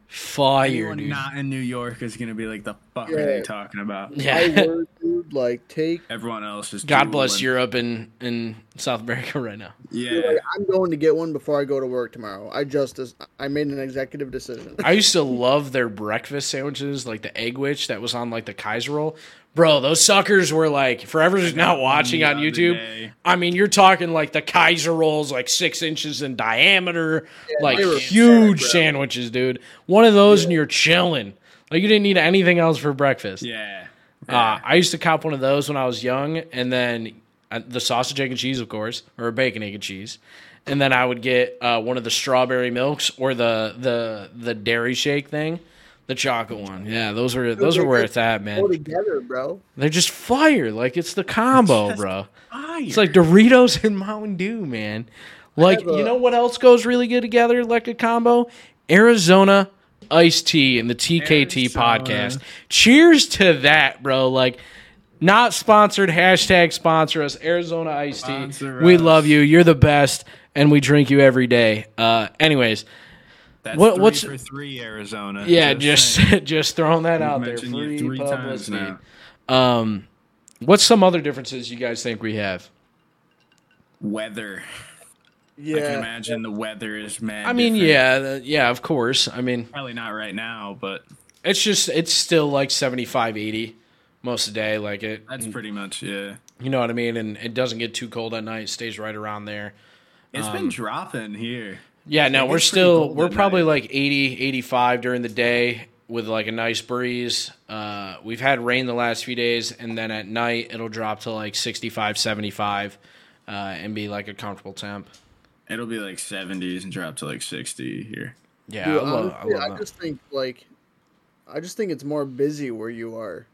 Fire, anyone dude. Not in New York is gonna be like, "The fuck are they talking about?" Yeah, word, dude. Like, take everyone else is. God bless Europe and South America right now. Yeah, dude, like, I'm going to get one before I go to work tomorrow. I made an executive decision. I used to love their breakfast sandwiches, like the egg witch that was on like the Kaiser roll. Bro, those suckers were like forever's not watching on YouTube. Day. I mean, you're talking like the Kaiser rolls, like 6 inches in diameter, like huge sandwiches, dude. One of those and you're chilling. Like you didn't need anything else for breakfast. Yeah. I used to cop one of those when I was young, and then the sausage, egg, and cheese, of course, or bacon, egg, and cheese. And then I would get one of the strawberry milks or the dairy shake thing. The chocolate one, yeah, those are where it's at, man. Together, bro. They're just fire, like it's the combo, bro. Fire. It's like Doritos and Mountain Dew, man. Like you know what else goes really good together, like a combo? Arizona Ice Tea and the TKT podcast. Cheers to that, bro. Like not sponsored. Hashtag sponsor us, Arizona Ice Tea. We love you. You're the best, and we drink you every day. Anyways. That's what's for 3 Arizona? Yeah, just throwing that out there. Free publicity. What's some other differences you guys think we have? Weather. Yeah, I can imagine the weather is mad. I mean, yeah, of course. I mean, probably not right now, but it's still like 75, 80 most of the day. Like it. That's pretty much You know what I mean, and it doesn't get too cold at night. It stays right around there. It's been dropping here. Yeah, no, we're probably like 80, 85 during the day with like a nice breeze. We've had rain the last few days, and then at night it'll drop to like 65, 75 and be like a comfortable temp. It'll be like 70s and drop to like 60 here. Yeah, dude, I love that. I just think it's more busy where you are.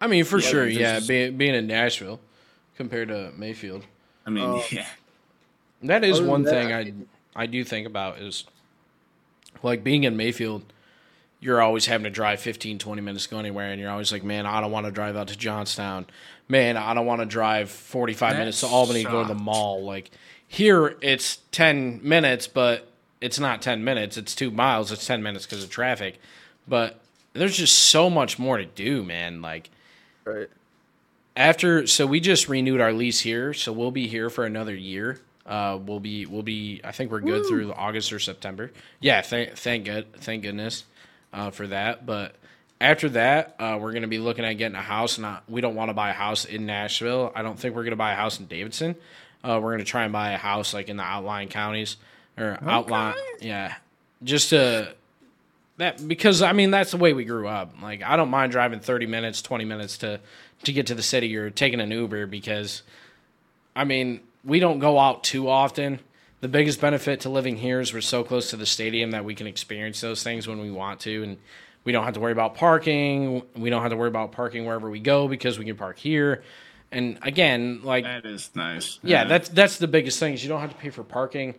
I mean, for sure, being in Nashville compared to Mayfield. I mean, That is one thing I do think about is, like, being in Mayfield, you're always having to drive 15, 20 minutes to go anywhere, and you're always like, man, I don't want to drive out to Johnstown. Man, I don't want to drive 45 minutes to Albany to go to the mall. Like, here it's 10 minutes, but it's not 10 minutes. It's 2 miles. It's 10 minutes because of traffic. But there's just so much more to do, man. Like, right. So we just renewed our lease here, so we'll be here for another year. We'll be. I think we're good through August or September. Yeah, thank goodness for that. But after that, we're gonna be looking at getting a house. We don't want to buy a house in Nashville. I don't think we're gonna buy a house in Davidson. We're gonna try and buy a house like in the outlying counties or outline. Yeah, just because I mean that's the way we grew up. Like I don't mind driving 30 minutes, 20 minutes to get to the city or taking an Uber because, I mean. We don't go out too often. The biggest benefit to living here is we're so close to the stadium that we can experience those things when we want to, and we don't have to worry about parking. We don't have to worry about parking wherever we go because we can park here. And again, like that is nice. Yeah, that's the biggest thing is you don't have to pay for parking.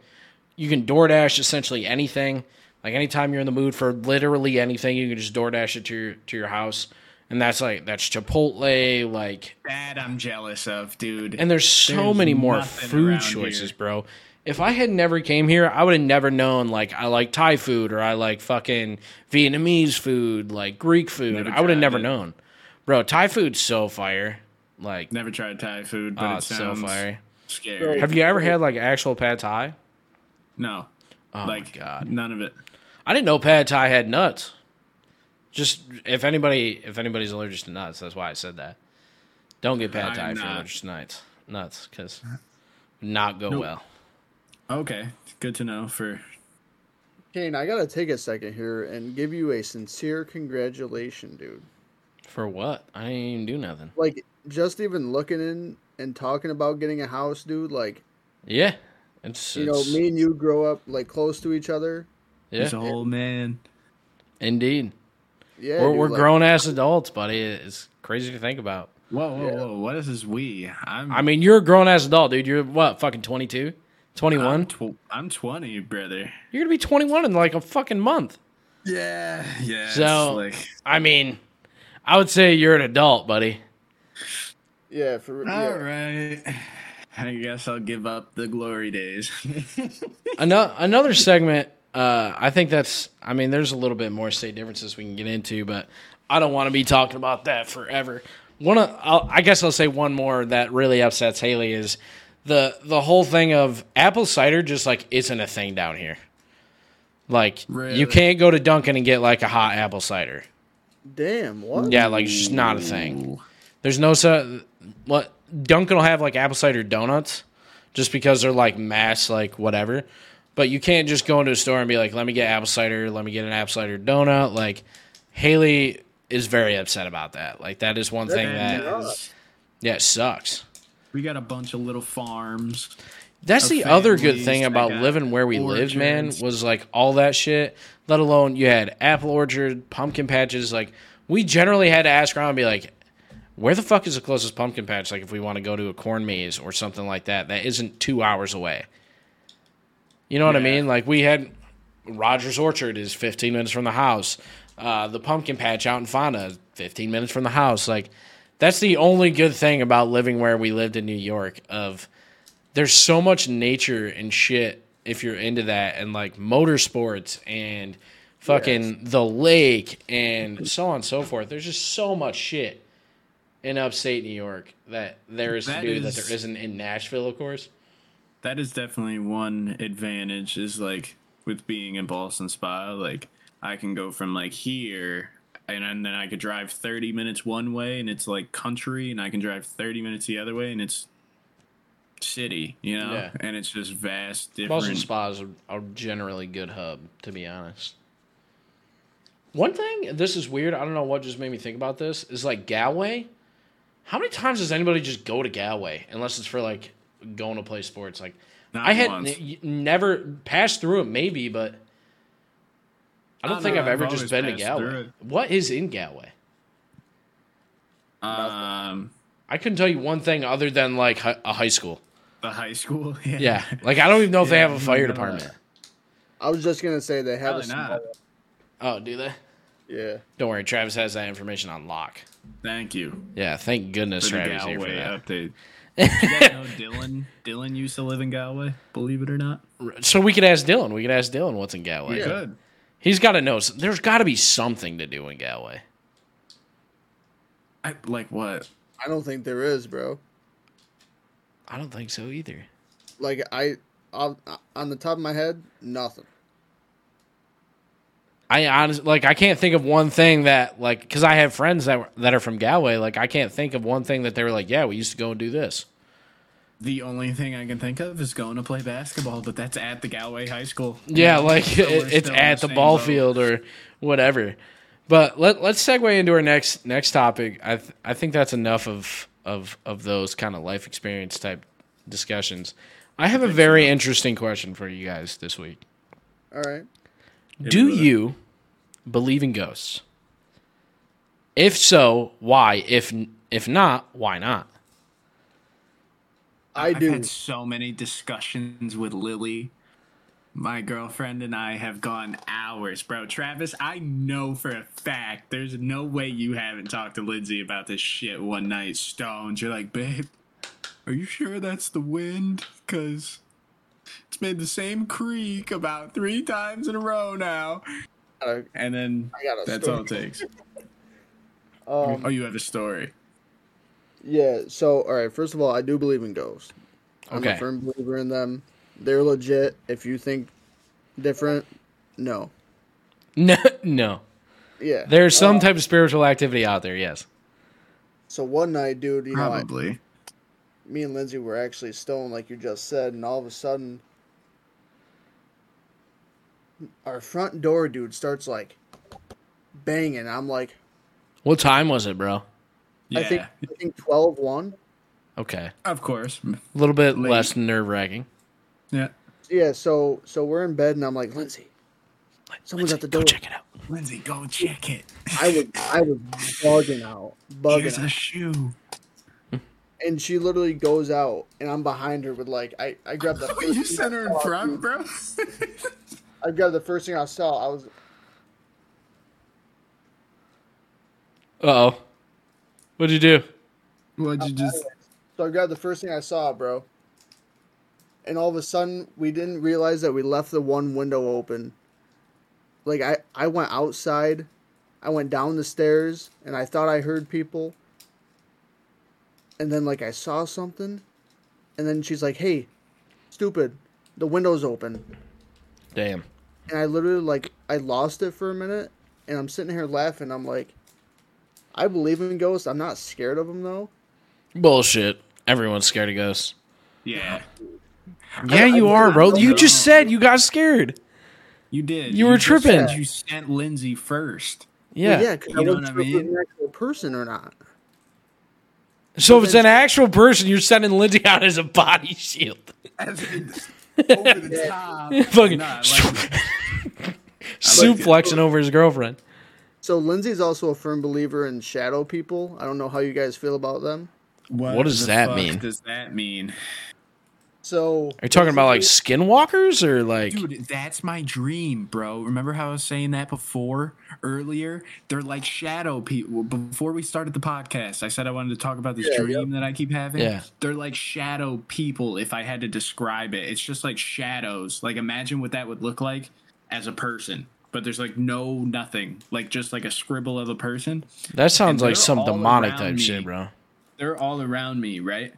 You can DoorDash essentially anything. Like anytime you're in the mood for literally anything, you can just DoorDash it to your house. And that's Chipotle, like that I'm jealous of, dude. And there's many more food choices, bro. If I had never came here, I would have never known like I like Thai food or I like fucking Vietnamese food, like Greek food. I would have never known. Bro, Thai food's so fire. Like never tried Thai food, but it sounds so fiery. Scary. Have you ever had like actual pad Thai? No. Oh my God. None of it. I didn't know pad Thai had nuts. Just if anybody's allergic to nuts, that's why I said that. Don't get pad Thai if you're allergic to nuts, because not go well. Okay, good to know for... Kane, I gotta take a second here and give you a sincere congratulations, dude. For what? I didn't even do nothing. Like, just even looking in and talking about getting a house, dude, like... Yeah. It's me and you grow up, like, close to each other. Yeah. He's an old man. Indeed. Yeah, we're like, grown-ass adults, buddy. It's crazy to think about. Whoa. What is this we? I mean, you're a grown-ass adult, dude. You're, what, fucking 22? 21? I'm 20, brother. You're going to be 21 in like a fucking month. Yeah. So, I mean, I would say you're an adult, buddy. Yeah. All right. I guess I'll give up the glory days. Another segment, I think that's, I mean, there's a little bit more state differences we can get into, but I don't want to be talking about that forever. I guess I'll say one more that really upsets Haley is the whole thing of apple cider just, like, isn't a thing down here. Like, really? You can't go to Dunkin' and get, like, a hot apple cider. Damn, what? Yeah, like, it's just not a thing. There's no... what Dunkin' will have, like, apple cider donuts just because they're, like, mass, like, whatever. But you can't just go into a store and be like, let me get apple cider, let me get an apple cider donut. Like, Haley is very upset about that. Like, that is one thing that sucks. We got a bunch of little farms. That's the other good thing about living where we live, man, was, like, all that shit, let alone you had apple orchard, pumpkin patches. Like, we generally had to ask around and be like, where the fuck is the closest pumpkin patch, like, if we want to go to a corn maze or something like that, that isn't 2 hours away? You know what I mean? Like, we had Roger's Orchard is 15 minutes from the house. The pumpkin patch out in Fonda is 15 minutes from the house. Like, that's the only good thing about living where we lived in New York. Of there's so much nature and shit if you're into that, and like motorsports and fucking the lake and so on and so forth. There's just so much shit in upstate New York that there is to do that there isn't in Nashville, of course. That is definitely one advantage is like with being in Boston Spa, like I can go from like here. And then I could drive 30 minutes one way, and it's, like, country, and I can drive 30 minutes the other way, and it's city, you know? Yeah. And it's just vast, different... Boston Spa is a generally good hub, to be honest. One thing, this is weird, I don't know what just made me think about this, is, like, Galway. How many times does anybody just go to Galway, unless it's for, like, going to play sports? Like, I had never passed through it, maybe, but... I don't think I've ever just been to Galway. What is in Galway? I couldn't tell you one thing other than, like, a high school. The high school? Yeah. Yeah. Like, I don't even know if they have a fire department. I was just going to say they have probably a... Oh, do they? Yeah. Don't worry. Travis has that information on lock. Thank you. Yeah, thank goodness Travis here for that. Update. Did you guys know Dylan used to live in Galway, believe it or not? So we could ask Dylan. What's in Galway. We could. He's got to know. There's got to be something to do in Galway. Like what? I don't think there is, bro. I don't think so either. Like, I'll, on the top of my head, nothing. I honestly, like, I can't think of one thing that, like, because I have friends that are from Galway. Like, I can't think of one thing that they were like, yeah, we used to go and do this. The only thing I can think of is going to play basketball, but that's at the Galway High School. Yeah, like it's at the ball field or whatever. But let's segue into our next topic. I think that's enough of those kind of life experience type discussions. I have a very interesting question for you guys this week. All right. Do you believe in ghosts? If so, why? If not, why not? I've had so many discussions with Lily. My girlfriend and I have gone hours, bro. Travis, I know for a fact there's no way you haven't talked to Lindsay about this shit one night, stones. You're like, babe, are you sure that's the wind? Because it's made the same creak about 3 times in a row now. And then that's all it takes. You have a story. Yeah, so, all right, first of all, I do believe in ghosts. I'm a firm believer in them. They're legit. If you think different, no. Yeah. There's some type of spiritual activity out there, yes. So one night, dude, you know, Probably. me and Lindsay were actually stoned, like you just said, and all of a sudden, our front door dude starts, like, banging. I'm like... What time was it, bro? Yeah. I think 12-1. Okay. Of course. A little bit late. Less nerve-wracking. Yeah. Yeah, so we're in bed, and I'm like, Lindsay, someone's at the door. Go check it out. Lindsay, go check it. I was bugging out. Here's a shoe. And she literally goes out, and I'm behind her with, like, I grabbed the first You sent her in front, bro? I grabbed the first thing I saw. I was... Uh-oh. What'd you do? What'd you just... So I grabbed the first thing I saw, bro. And all of a sudden, we didn't realize that we left the one window open. Like, I went outside. I went down the stairs, and I thought I heard people. And then, like, I saw something. And then she's like, hey, stupid, the window's open. Damn. And I literally, like, I lost it for a minute. And I'm sitting here laughing. I'm like, I believe in ghosts. I'm not scared of them, though. Bullshit. Everyone's scared of ghosts. Yeah. Yeah, you are, bro. You just said you got scared. You did. You were tripping. You sent Lindsay first. Yeah. Yeah, because I wasn't sure if it was an actual person or not. So if it's an actual person, you're sending Lindsay out as a body shield. As in over the top. Fucking suplexing over his girlfriend. So Lindsay's also a firm believer in shadow people. I don't know how you guys feel about them. What does that mean? What does that mean? So are you talking about like skinwalkers or like? Dude, that's my dream, bro. Remember how I was saying that before earlier? They're like shadow people. Before we started the podcast, I said I wanted to talk about this dream that I keep having. Yeah. They're like shadow people. If I had to describe it, it's just like shadows. Like imagine what that would look like as a person. But there's like nothing, like just like a scribble of a person. That sounds like some demonic type shit, bro. They're all around me, right?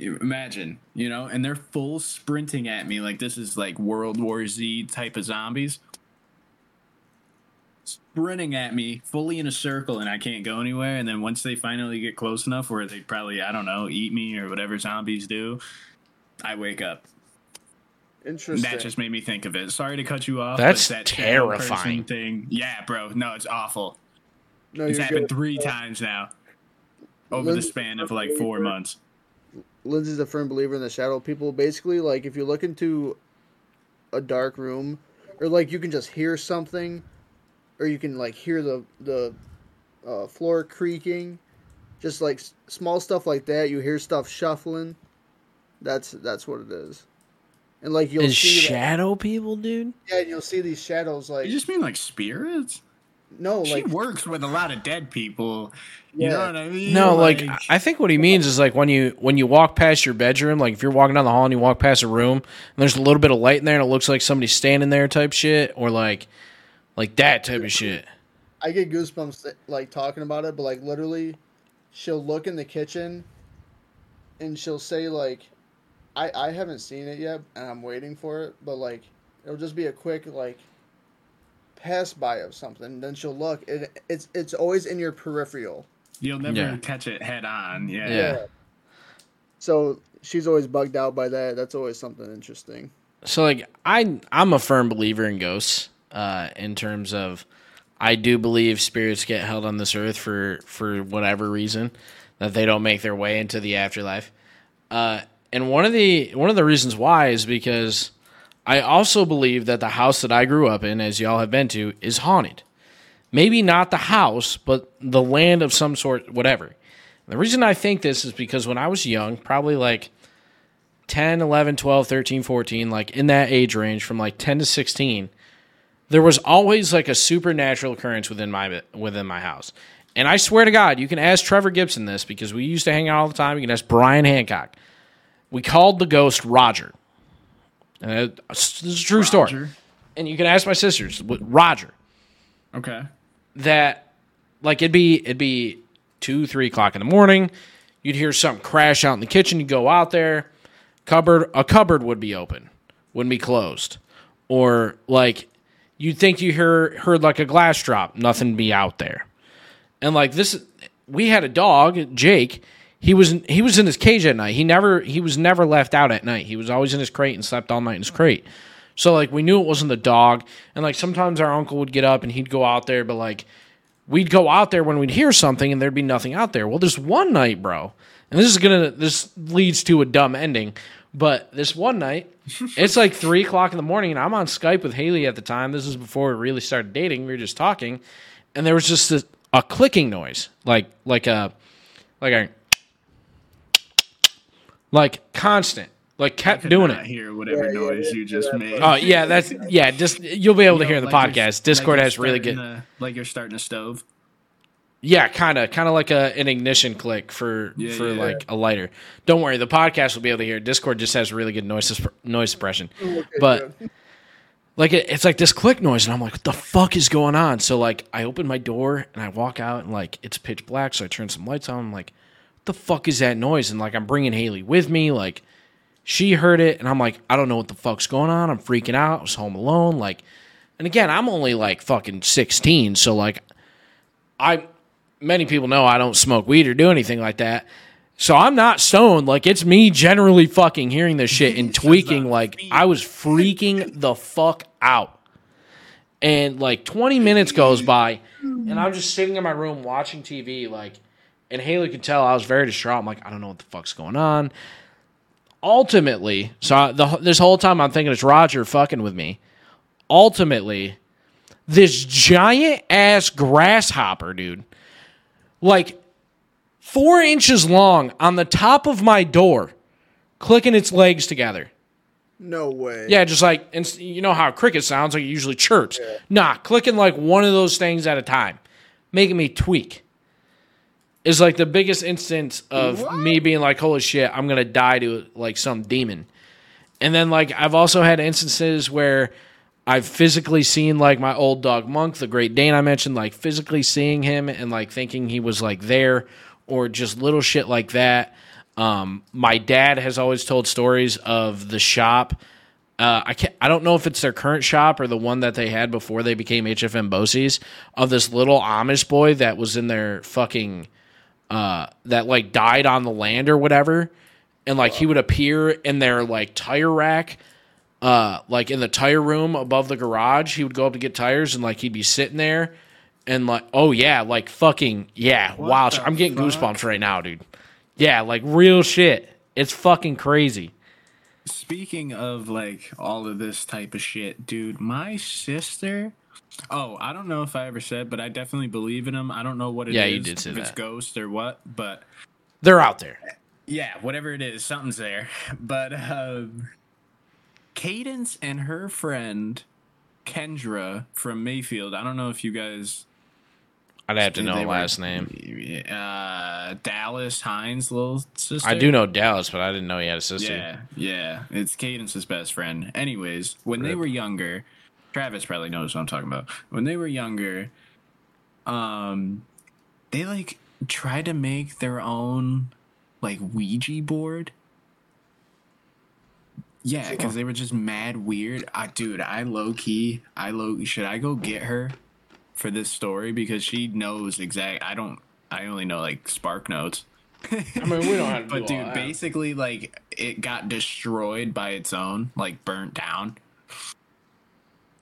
Imagine, you know, and they're full sprinting at me like this is like World War Z type of zombies. Sprinting at me fully in a circle and I can't go anywhere. And then once they finally get close enough where they probably, I don't know, eat me or whatever zombies do, I wake up. Interesting. That just made me think of it. Sorry to cut you off. That's that terrifying thing. Yeah, bro. No, it's awful. No, it's happened three times now over the span of like 4 months. Lindsay's a firm believer in the shadow people. Basically, like if you look into a dark room, or like you can just hear something, or you can like hear the floor creaking, just like small stuff like that. You hear stuff shuffling. That's what it is. And like you'll see shadow people, dude. Yeah, and you'll see these shadows. Like you just mean like spirits? No, she works with a lot of dead people. You know what I mean? No, like I think what he means is like when you walk past your bedroom, like if you're walking down the hall and you walk past a room and there's a little bit of light in there and it looks like somebody's standing there type shit, or like that type of shit. I get goosebumps like talking about it, but like literally, she'll look in the kitchen and she'll say like. I haven't seen it yet, and I'm waiting for it, but, like, it'll just be a quick, like, pass-by of something. Then she'll look. It's always in your peripheral. You'll never catch it head-on. Yeah. So she's always bugged out by that. That's always something interesting. So, like, I'm a firm believer in ghosts in terms of I do believe spirits get held on this earth for whatever reason, that they don't make their way into the afterlife. And one of the reasons why is because I also believe that the house that I grew up in, as y'all have been to, is haunted. Maybe not the house, but the land of some sort, whatever. And the reason I think this is because when I was young, probably like 10, 11, 12, 13, 14, like in that age range from like 10 to 16, there was always like a supernatural occurrence within my house. And I swear to God, you can ask Trevor Gibson this because we used to hang out all the time. You can ask Brian Hancock. We called the ghost Roger. And this is a true story. And you can ask my sisters, Roger. Okay. That, like, it'd be 2, 3 o'clock in the morning. You'd hear something crash out in the kitchen. You'd go out there. A cupboard would be open. Wouldn't be closed. Or, like, you'd think you heard, like, a glass drop. Nothing be out there. And, like, we had a dog, Jake. He was in his cage at night. He was never left out at night. He was always in his crate and slept all night in his crate. So like we knew it wasn't the dog. And like sometimes our uncle would get up and he'd go out there, but like we'd go out there when we'd hear something and there'd be nothing out there. Well, this one night, bro, and this leads to a dumb ending. But this one night, it's like 3 o'clock in the morning, and I'm on Skype with Haley at the time. This is before we really started dating. We were just talking, and there was just a clicking noise, like constant, like kept doing it. I could not hear whatever noise you just made. Oh yeah, just you'll be able to hear the podcast. Discord has really good, like you're starting a stove. Yeah, kind of like an ignition click for like a lighter. Don't worry, the podcast will be able to hear. Discord just has really good noise suppression. Okay, but yeah. Like it's like this click noise, and I'm like, what the fuck is going on? So like I open my door and I walk out, and like it's pitch black, so I turn some lights on. I'm like, what the fuck is that noise? And like I'm bringing Haley with me, like she heard it, and I'm like, I don't know what the fuck's going on. I'm freaking out. I was home alone, like, and again, I'm only like fucking 16, so like many people know I don't smoke weed or do anything like that. So I'm not stoned. Like, it's me generally fucking hearing this shit and tweaking. Like, I was freaking the fuck out. And, like, 20 minutes goes by, and I'm just sitting in my room watching TV, like, and Haley could tell I was very distraught. I'm like, I don't know what the fuck's going on. Ultimately, this whole time I'm thinking it's Roger fucking with me. Ultimately, this giant-ass grasshopper, dude, like 4 inches long on the top of my door, clicking its legs together. No way. Yeah, just like, and you know how cricket sounds, like it usually chirps. Yeah. Nah, clicking like one of those things at a time, making me tweak. Is like the biggest instance of me being like, holy shit, I'm going to die to like some demon. And then like I've also had instances where I've physically seen, like, my old dog Monk, the Great Dane I mentioned, like, physically seeing him and, like, thinking he was, like, there or just little shit like that. My dad has always told stories of the shop. I don't know if it's their current shop or the one that they had before they became HFM Bosie's, of this little Amish boy that was in their fucking that, like, died on the land or whatever. And, like, he would appear in their, like, tire rack. Like in the tire room above the garage, he would go up to get tires, and like he'd be sitting there, and like, oh yeah, like fucking yeah, what wow, I'm getting goosebumps right now, dude. Yeah, like real shit. It's fucking crazy. Speaking of like all of this type of shit, dude, my sister. Oh, I don't know if I ever said, but I definitely believe in them. I don't know what it is. Yeah, you did say if that. It's ghosts or what, but they're out there. Yeah, whatever it is, something's there. But Cadence and her friend Kendra from Mayfield. I don't know if you guys. I'd have to know her last name. Dallas Hines' little sister. I do know Dallas, but I didn't know he had a sister. Yeah. It's Cadence's best friend. Anyways, when they were younger, Travis probably knows what I'm talking about. When they were younger, they like tried to make their own like Ouija board. Yeah, because they were just mad weird. I low key. Should I go get her for this story because she knows exact? I don't. I only know like spark notes. I mean, we don't have. But dude, that. Basically, like it got destroyed by its own, like burnt down.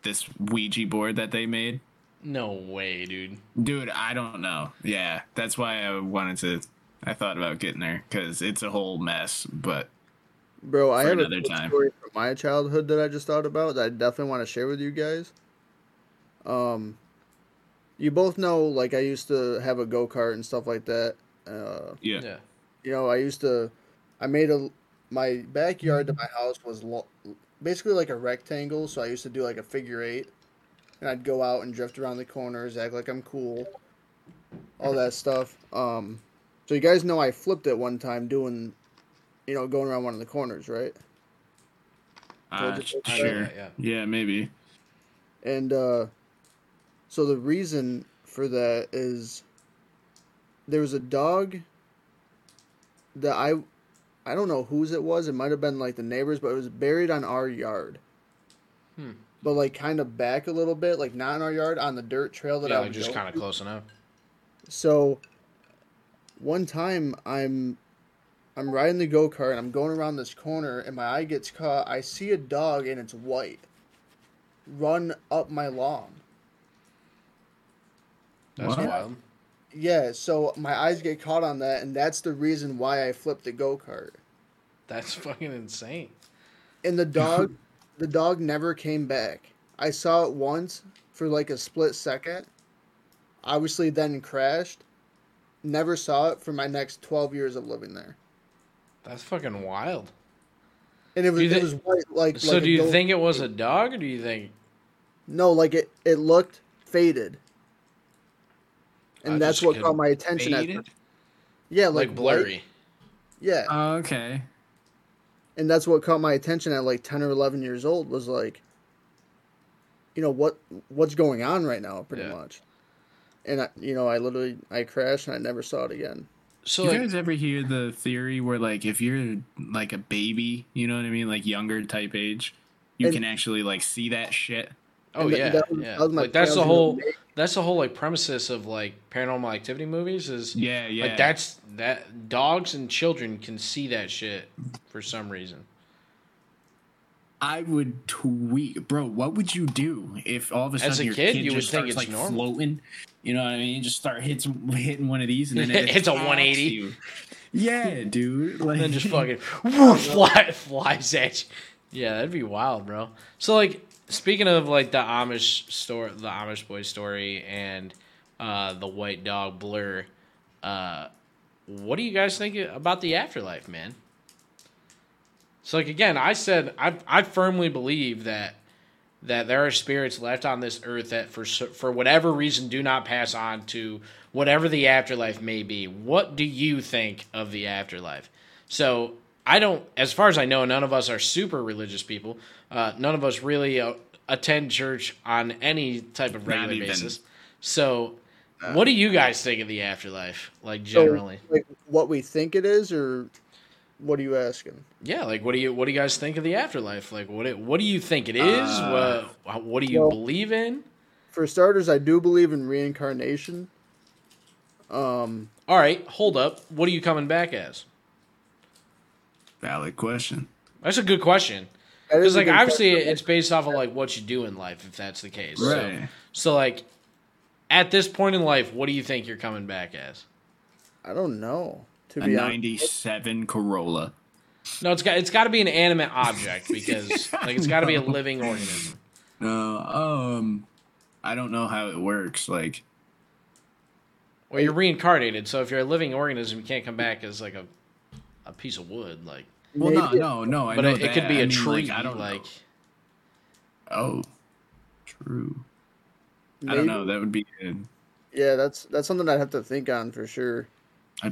This Ouija board that they made. No way, dude. Dude, I don't know. Yeah, that's why I wanted to. I thought about getting her because it's a whole mess, but. Bro, I have a story from my childhood that I just thought about that I definitely want to share with you guys. You both know, like, I used to have a go-kart and stuff like that. Yeah. You know, my backyard to my house was basically like a rectangle, so I used to do like a figure eight, and I'd go out and drift around the corners, act like I'm cool, all that stuff. So you guys know I flipped it one time doing... You know, going around one of the corners, right? Sure. Yeah, maybe. And so the reason for that is there was a dog that I don't know whose it was. It might have been like the neighbors, but it was buried on our yard. But like kind of back a little bit, like not in our yard, on the dirt trail that I was just kind of close enough. So one time I'm I'm riding the go-kart, and I'm going around this corner, and my eye gets caught. I see a dog, and it's white, run up my lawn. That's wild. Yeah, so my eyes get caught on that, and that's the reason why I flipped the go-kart. That's fucking insane. And the dog never came back. I saw it once for like a split second. Obviously then crashed. Never saw it for my next 12 years of living there. That's fucking wild. And it was white, like. So like do you think it was a dog, or do you think? No, like it looked faded. And that's what caught my attention at first. Yeah, like blurry. White. Yeah. Oh, okay. And that's what caught my attention at like 10 or 11 years old, was like, you know, what's going on right now, pretty much. And, I crashed and I never saw it again. So you guys ever hear the theory where, like, if you're, like, a baby, you know what I mean? Like, younger type age, you can actually, like, see that shit. Oh, yeah. That's the whole, like, premises of, like, Paranormal Activity movies is... Yeah, yeah. Like, dogs and children can see that shit for some reason. I would tweet, bro, what would you do if all of a sudden your kid starts floating? You know what I mean? Just start hitting one of these, and then it hits a 180. You. Yeah, dude. Like, and then just fucking flies at you. Yeah, that'd be wild, bro. So, like, speaking of, like, the Amish boy story and the white dog blur, what do you guys think about the afterlife, man? So, like, again, I said I firmly believe that there are spirits left on this earth that for whatever reason do not pass on to whatever the afterlife may be. What do you think of the afterlife? So as far as I know, none of us are super religious people. None of us really attend church on any type of regular basis. So what do you guys think of the afterlife, like, generally? So, like, what we think it is, or... What are you asking? Yeah, like, what do you guys think of the afterlife? Like, what do you think it is? What do you believe in? For starters, I do believe in reincarnation. All right, hold up. What are you coming back as? Valid question. That's a good question. Because, like, obviously, it's based off of, like, what you do in life, if that's the case. Right. So, like, at this point in life, what do you think you're coming back as? I don't know. A 97 Corolla. No, it's got to be an animate object, because like it's got to be a living organism. No, I don't know how it works. Like, well, you're reincarnated, so if you're a living organism, you can't come back as like a piece of wood. Like, well, no. I but know it, that. It could be a tree. Like, I don't like. Know. Oh, true. Maybe. I don't know. That would be good. Yeah, that's something I'd have to think on for sure. I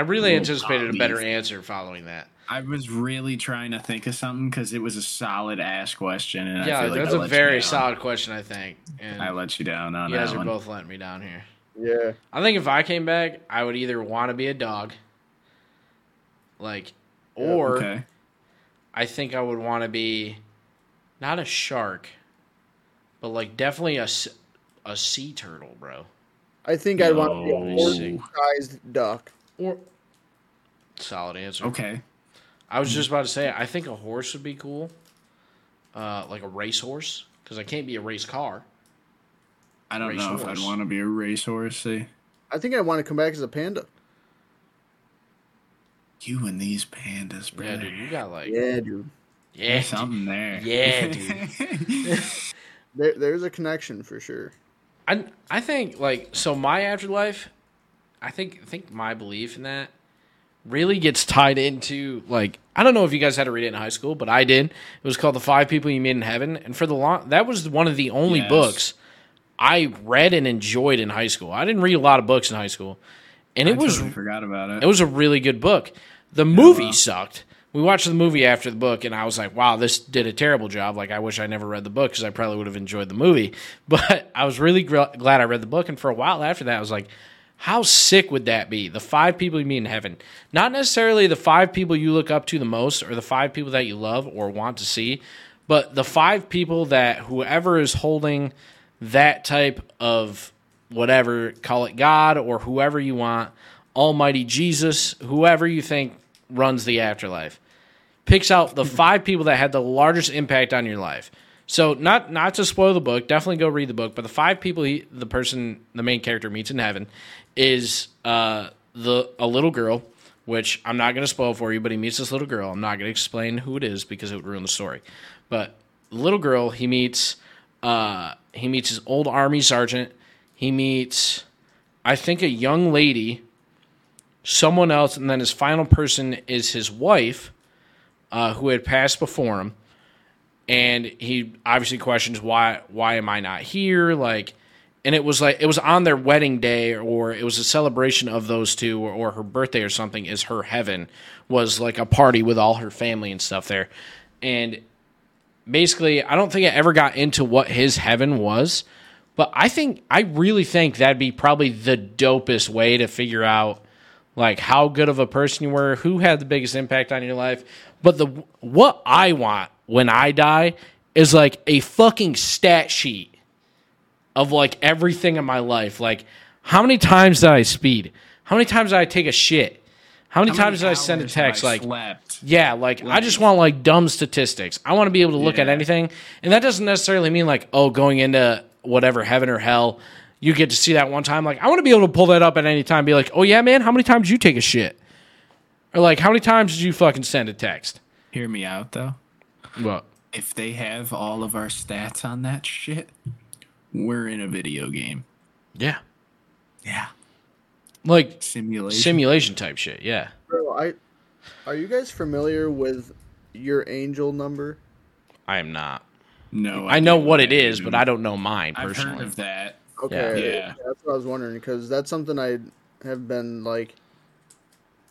really anticipated a better answer following that. I was really trying to think of something, because it was a solid ass question. And yeah, that's a very solid question, I think. And I let you down on that. You guys are both letting me down here. Yeah. I think if I came back, I would either want to be a dog, like, or I think I would want to be not a shark, but like definitely a sea turtle, bro. I think I'd want to be a orange-sized duck. Or solid answer. Okay. I was just about to say, I think a horse would be cool, like a racehorse, because I can't be a race car. I don't know if I'd want to be a racehorse. See, I think I want to come back as a panda. You and these pandas, bro. Yeah, dude. You got like. Yeah, dude. Yeah, there's something there. Yeah, dude. There's a connection for sure. I think, like, so my afterlife, I think my belief in that really gets tied into, like, I don't know if you guys had to read it in high school, but I did. It was called The Five People You Meet in Heaven, and that was one of the only books I read and enjoyed in high school. I didn't read a lot of books in high school, and I totally forgot about it. It was a really good book. The movie sucked. We watched the movie after the book, and I was like, wow, this did a terrible job. Like, I wish I never read the book, because I probably would have enjoyed the movie. But I was really glad I read the book, and for a while after that, I was like, how sick would that be? The five people you meet in heaven. Not necessarily the five people you look up to the most, or the five people that you love or want to see, but the five people that whoever is holding that type of whatever, call it God or whoever you want, Almighty Jesus, whoever you think runs the afterlife, picks out the five people that had the largest impact on your life. So not to spoil the book, definitely go read the book, but the five people the main character meets in heaven is a little girl, which I'm not going to spoil for you, but he meets this little girl. I'm not going to explain who it is because it would ruin the story. But the little girl, he meets his old army sergeant. He meets, I think, a young lady, someone else, and then his final person is his wife, who had passed before him. And he obviously questions why am I not here? And it was on their wedding day, or it was a celebration of those two, or her birthday or something. Is her heaven was like a party with all her family and stuff there. And basically, I don't think I ever got into what his heaven was, but I really think that'd be probably the dopest way to figure out like how good of a person you were, who had the biggest impact on your life. But what I want when I die is like a fucking stat sheet of like everything in my life. Like, how many times did I speed? How many times did I take a shit? How many times did I send a text? Like, slept. Yeah, like I just want like dumb statistics. I want to be able to look at anything. And that doesn't necessarily mean like, oh, going into whatever, heaven or hell, you get to see that one time. Like, I want to be able to pull that up at any time and be like, oh yeah, man, how many times did you take a shit? Or like, how many times did you fucking send a text? Hear me out though. What? If they have all of our stats on that shit, we're in a video game. Yeah. Yeah. Like simulation type shit, yeah. Bro, are you guys familiar with your angel number? I am not. No. I know what it is, but I don't know mine personally. I've heard of that. Okay. Yeah. That's what I was wondering, because that's something I have been like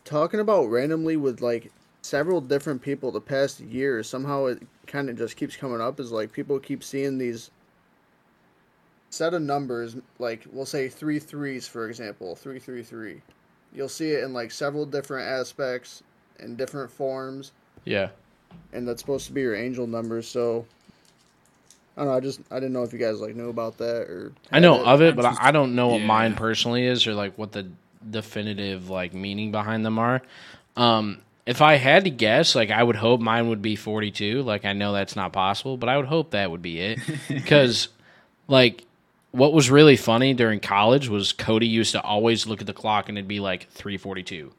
talking about randomly with like several different people the past year. Somehow it kind of just keeps coming up, is like people keep seeing these set of numbers, like we'll say 3 3s, for example, 3 3 3. You'll see it in like several different aspects in different forms. Yeah. And that's supposed to be your angel number. So I don't know. I didn't know if you guys like knew about that or. I know of it, but I don't know what mine personally is, or like what the definitive like meaning behind them are. If I had to guess, like I would hope mine would be 42. Like I know that's not possible, but I would hope that would be it, because like. What was really funny during college was Cody used to always look at the clock and it'd be like 3:42,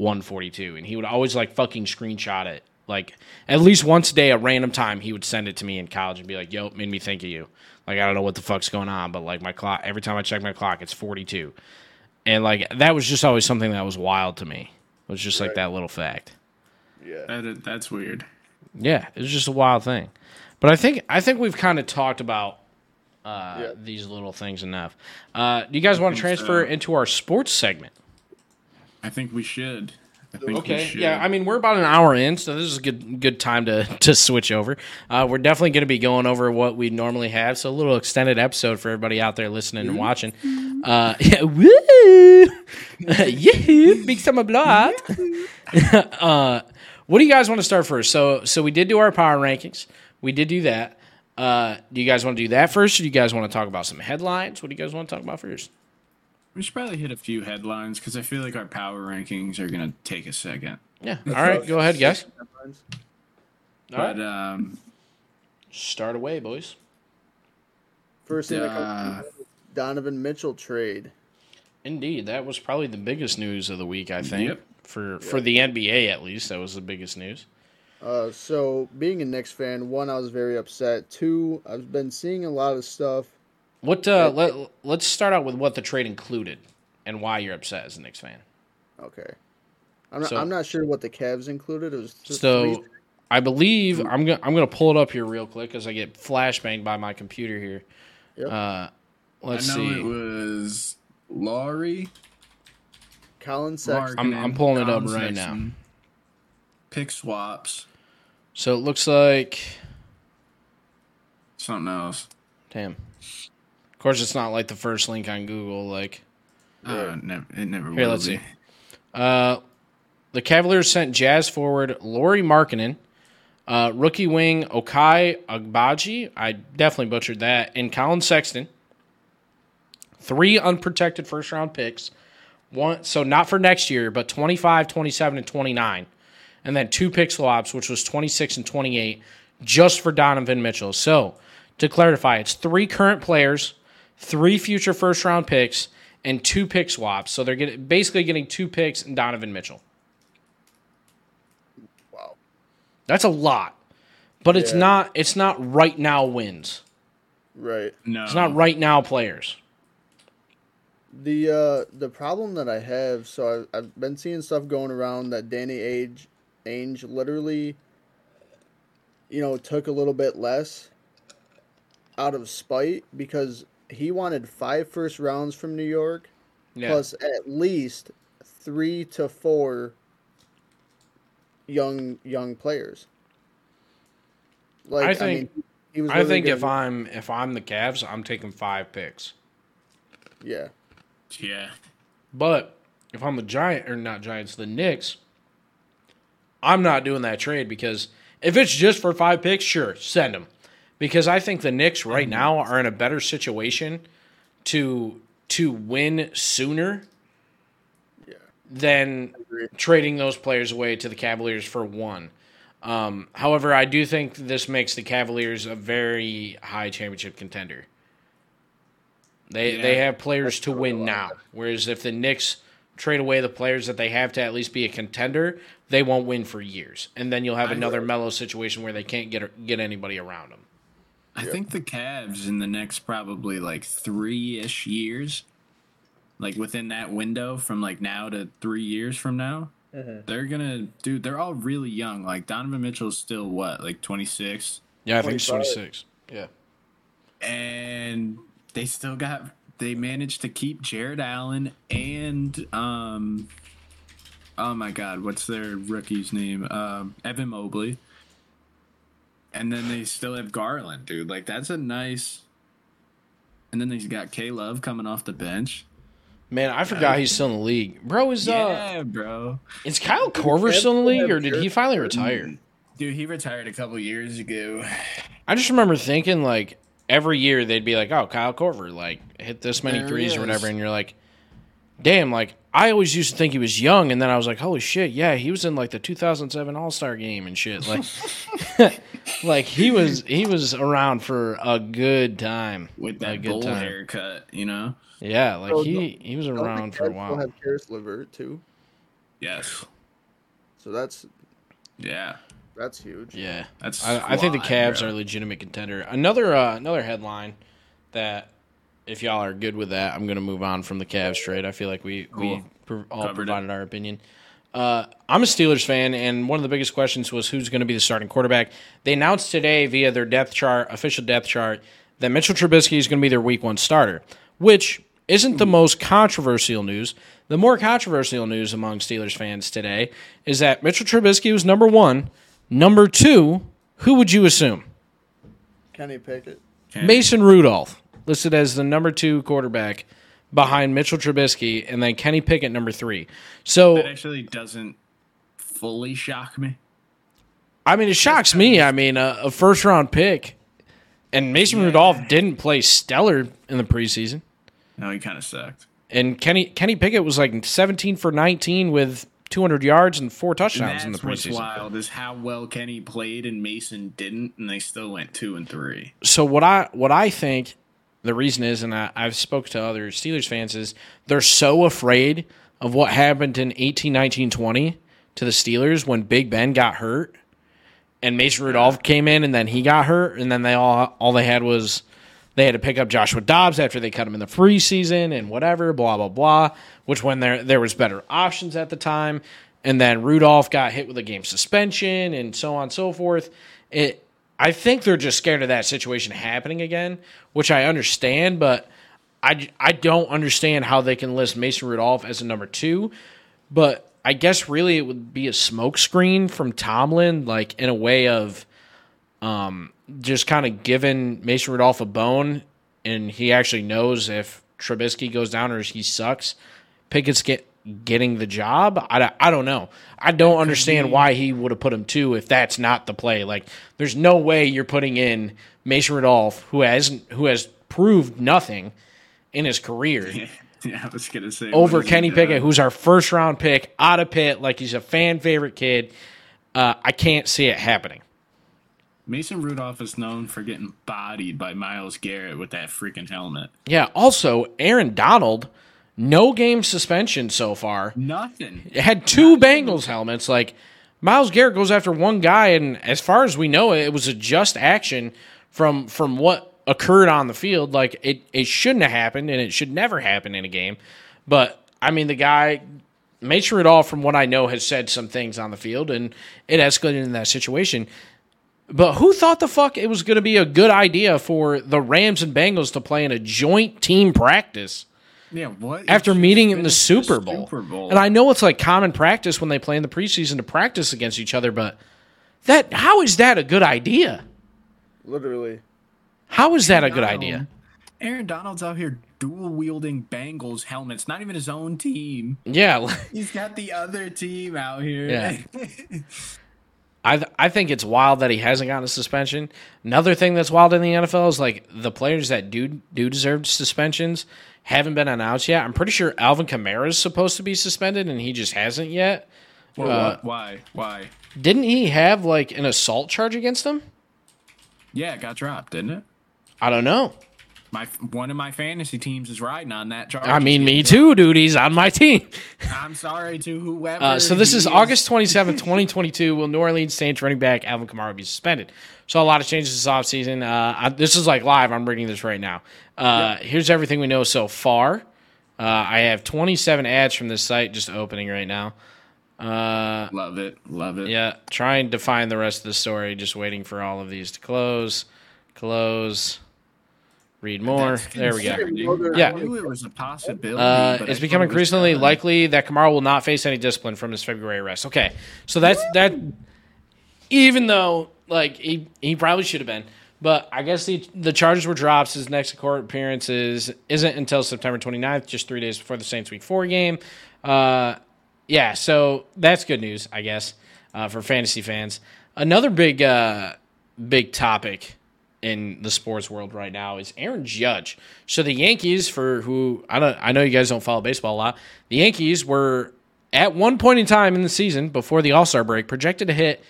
1:42. And he would always like fucking screenshot it. Like at least once a day, a random time, he would send it to me in college and be like, yo, it made me think of you. Like, I don't know what the fuck's going on, but like my clock, every time I check my clock, it's 42. And like, that was just always something that was wild to me. It was just right. Like that little fact. Yeah. That's weird. Yeah. It was just a wild thing. But I think we've kind of talked about these little things enough. Do you guys want to transfer into our sports segment? I think we should. We should. Yeah, I mean, we're about an hour in, so this is a good time to switch over. We're definitely going to be going over what we normally have, so a little extended episode for everybody out there listening and watching. Yeah, woo! Yahoo! Big summer blowout! What do you guys want to start first? So we did do our power rankings. We did do that. Do you guys want to do that first, or do you guys want to talk about some headlines? What do you guys want to talk about first? We should probably hit a few headlines, because I feel like our power rankings are going to take a second. Yeah. All right. Go ahead, guys. All right. Start away, boys. First thing that comes up, Donovan Mitchell trade. Indeed. That was probably the biggest news of the week, I think. Yep. For the NBA, at least, that was the biggest news. So being a Knicks fan, one, I was very upset. Two, I've been seeing a lot of stuff. What? Let's start out with what the trade included and why you're upset as a Knicks fan. Okay, I'm not sure what the Cavs included. It was three. I believe I'm gonna pull it up here real quick because I get flashbanged by my computer here. Yep. Let's see. It was Laurie, Colin Sexton. I'm pulling it up right now. Pick swaps. So it looks like something else. Damn. Of course, it's not like the first link on Google. Like, it never. Here, let's see. The Cavaliers sent Jazz forward Lauri Markkanen, rookie wing Okai Agbaji. I definitely butchered that. And Colin Sexton. 3 unprotected first round picks. So not for next year, but 25, 27, and 29. And then 2 pick swaps, which was 26 and 28, just for Donovan Mitchell. So to clarify, it's 3 current players, 3 future first-round picks, and 2 pick swaps. So they're basically getting 2 picks and Donovan Mitchell. Wow. That's a lot. But it's not right now wins. Right. No. It's not right now players. The problem that I have, so I've been seeing stuff going around that Danny Ainge literally, took a little bit less out of spite because he wanted 5 first rounds from New York, plus at least 3 to 4 young players. Like I think if I'm the Cavs, I'm taking 5 picks. Yeah. Yeah. But if I'm the Knicks, I'm not doing that trade because if it's just for 5 picks, sure, send them. Because I think the Knicks right now are in a better situation to win sooner than trading those players away to the Cavaliers for 1. However, I do think this makes the Cavaliers a very high championship contender. They have players to win now, whereas if the Knicks trade away the players that they have to at least be a contender, they won't win for years. And then you'll have another mellow situation where they can't get anybody around them. I think the Cavs in the next probably 3-ish years, within that window from now to 3 years from now, they're going to – dude, they're all really young. Donovan Mitchell's still what, 26? Yeah, I think he's 26. Yeah. And – They managed to keep Jared Allen and oh my God, what's their rookie's name? Evan Mobley. And then they still have Garland, dude. That's a nice. And then he's got K Love coming off the bench. Man, I forgot he's still in the league, bro. Is Kyle Korver still in the league, or did he finally retire? Dude, he retired a couple years ago. I just remember thinking every year they'd be oh, Kyle Korver, hit this many threes or whatever, and you're damn, I always used to think he was young, and then I was holy shit, yeah, he was in the 2007 All-Star game and shit. He was around for a good time. With that bowl haircut, Yeah, he was around for a while. Still have Karis LeVert, too. Yes. So that's... Yeah. That's huge. Yeah, I think the Cavs are a legitimate contender. Another headline that, if y'all are good with that, I'm going to move on from the Cavs trade. I feel like we all provided our opinion. I'm a Steelers fan, and one of the biggest questions was who's going to be the starting quarterback. They announced today via their official depth chart, that Mitchell Trubisky is going to be their Week 1 starter, which isn't the most controversial news. The more controversial news among Steelers fans today is that Mitchell Trubisky was number 1. Number 2, who would you assume? Kenny Pickett. Mason Rudolph, listed as the number 2 quarterback behind Mitchell Trubisky, and then Kenny Pickett, number 3. So that actually doesn't fully shock me. I mean, it shocks me. I mean, a first-round pick, and Mason Rudolph didn't play stellar in the preseason. No, he kind of sucked. And Kenny Pickett was 17 for 19 with 200 yards and 4 touchdowns in the preseason. That's what's wild is how well Kenny played and Mason didn't, and they still went 2-3. So what I think the reason is, and I've spoke to other Steelers fans, is they're so afraid of what happened in 18, 19, 20 to the Steelers when Big Ben got hurt and Mason Rudolph came in and then he got hurt, and then they all they had was they had to pick up Joshua Dobbs after they cut him in the preseason and whatever, blah, blah, blah, which when there was better options at the time. And then Rudolph got hit with a game suspension and so on and so forth. I think they're just scared of that situation happening again, which I understand, but I don't understand how they can list Mason Rudolph as a number 2. But I guess really it would be a smokescreen from Tomlin, in a way of just kind of giving Mason Rudolph a bone, and he actually knows if Trubisky goes down or he sucks, Pickett's getting the job. I don't know. I don't understand why he would have put him 2 if that's not the play. There's no way you're putting in Mason Rudolph, who has proved nothing in his career, Yeah, I was gonna say over Kenny Pickett, who's our first round pick out of Pitt, like he's a fan favorite kid. I can't see it happening. Mason Rudolph is known for getting bodied by Myles Garrett with that freaking helmet. Yeah. Also, Aaron Donald, no game suspension so far. Nothing. Had two Bengals helmets. Like Myles Garrett goes after one guy, and as far as we know, it was a just action from what occurred on the field. Like it shouldn't have happened, and it should never happen in a game. But I mean, the guy, Mason Rudolph, from what I know, has said some things on the field, and it escalated in that situation. But who thought the fuck it was going to be a good idea for the Rams and Bengals to play in a joint team practice? Yeah, what? After meeting in the Super Bowl. And I know it's like common practice when they play in the preseason to practice against each other, but how is that a good idea? Literally. How is that a good idea? Aaron Donald's out here dual-wielding Bengals helmets, not even his own team. Yeah. He's got the other team out here. Yeah. I think it's wild that he hasn't gotten a suspension. Another thing that's wild in the NFL is like the players that do deserve suspensions haven't been announced yet. I'm pretty sure Alvin Kamara is supposed to be suspended and he just hasn't yet. Well, why? Didn't he have like an assault charge against him? Yeah, it got dropped, didn't it? I don't know. One of my fantasy teams is riding on that charge. I mean, me too, dude. He's on my team. I'm sorry to whoever. So this is August 27th, 2022. Will New Orleans Saints running back Alvin Kamara be suspended? So a lot of changes this offseason. This is like live. I'm reading this right now. Here's everything we know so far. I have 27 ads from this site just opening right now. Love it. Yeah, trying to find the rest of the story. Just waiting for all of these to close. Read more. There we go. Yeah. I knew it was a possibility. It's become increasingly likely that Kamara will not face any discipline from his February arrest. Okay. So that's that, even though like he probably should have been. But I guess the charges were dropped. His next court appearances isn't until September 29th, just 3 days before the Saints Week 4 game. Yeah, so that's good news, I guess, for fantasy fans. Another big topic in the sports world right now is Aaron Judge. So the Yankees, I know you guys don't follow baseball a lot. The Yankees were at one point in time in the season before the All-Star break projected to hit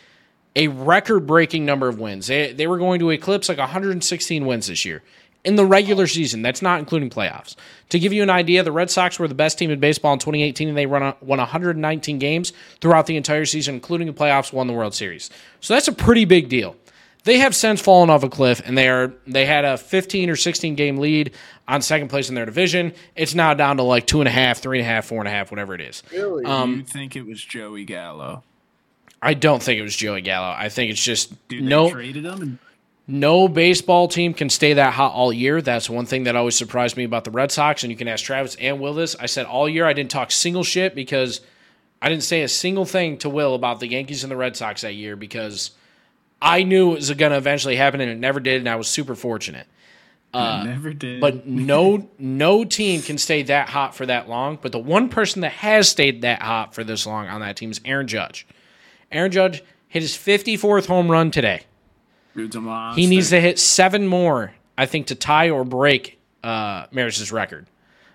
a record-breaking number of wins. They were going to eclipse like 116 wins this year in the regular season. That's not including playoffs. To give you an idea, the Red Sox were the best team in baseball in 2018, and they won 119 games throughout the entire season, including the playoffs, won the World Series. So that's a pretty big deal. They have since fallen off a cliff, and they had a 15 or 16 game lead on second place in their division. It's now down to like 2.5, 3.5, 4.5, whatever it is. Really? You think it was Joey Gallo? I don't think it was Joey Gallo. I think it's just they traded him. No baseball team can stay that hot all year. That's one thing that always surprised me about the Red Sox. And you can ask Travis and Will this. I said all year I didn't talk single shit because I didn't say a single thing to Will about the Yankees and the Red Sox that year because I knew it was going to eventually happen, and it never did, and I was super fortunate. It never did. But no team can stay that hot for that long, but the one person that has stayed that hot for this long on that team is Aaron Judge. Aaron Judge hit his 54th home run today. Dude's a monster. He needs to hit 7 more, I think, to tie or break Maris's record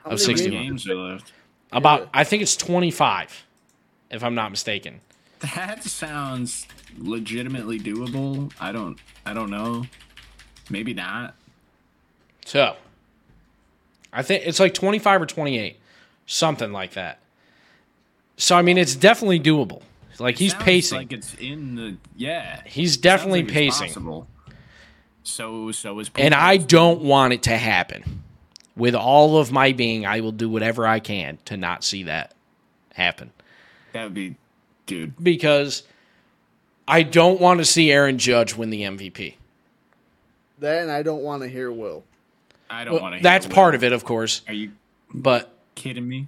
of 61. How many games are left? I think it's 25, if I'm not mistaken. That sounds legitimately doable. I don't know. Maybe not. So, I think it's like 25 or 28, something like that. So I mean, it's definitely doable. Like he's pacing. Like it's in the He's definitely pacing. So is Paul. And I don't want it to happen. With all of my being, I will do whatever I can to not see that happen. That would be. Dude. Because I don't want to see Aaron Judge win the MVP. Then I don't want to hear Will. That's part of it, of course. Are you kidding me?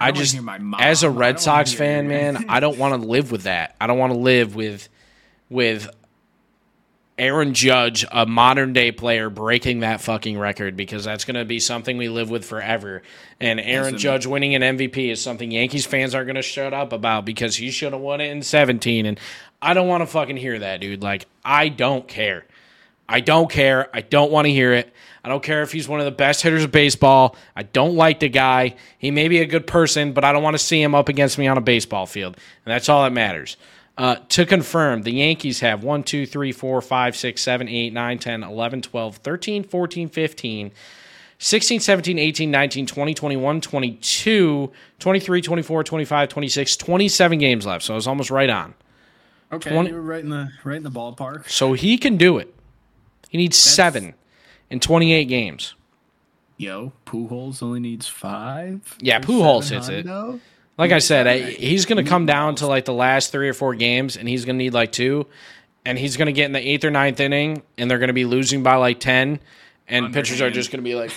I just, as a Red Sox fan, man, I don't want to live with that. I don't want to live with Aaron Judge, a modern-day player, breaking that fucking record because that's going to be something we live with forever. And Aaron Judge winning an MVP is something Yankees fans aren't going to shut up about because he should have won it in 17. And I don't want to fucking hear that, dude. Like, I don't care. I don't care. I don't want to hear it. I don't care if he's one of the best hitters of baseball. I don't like the guy. He may be a good person, but I don't want to see him up against me on a baseball field, and that's all that matters. To confirm, the Yankees have 1, 2, 3, 4, 5, 6, 7, 8, 9, 10, 11, 12, 13, 14, 15, 16, 17, 18, 19, 20, 21, 22, 23, 24, 25, 26, 27 games left, so I was almost right on. Okay, you were right in the ballpark. So he can do it. He needs 7 in 28 games. Yo, Pujols only needs 5? Yeah, Pujols hits it. Like I said, he's going to come down to like the last 3 or 4 games, and he's going to need like 2, and he's going to get in the 8th or 9th inning, and they're going to be losing by like 10, and pitchers are just going to be like,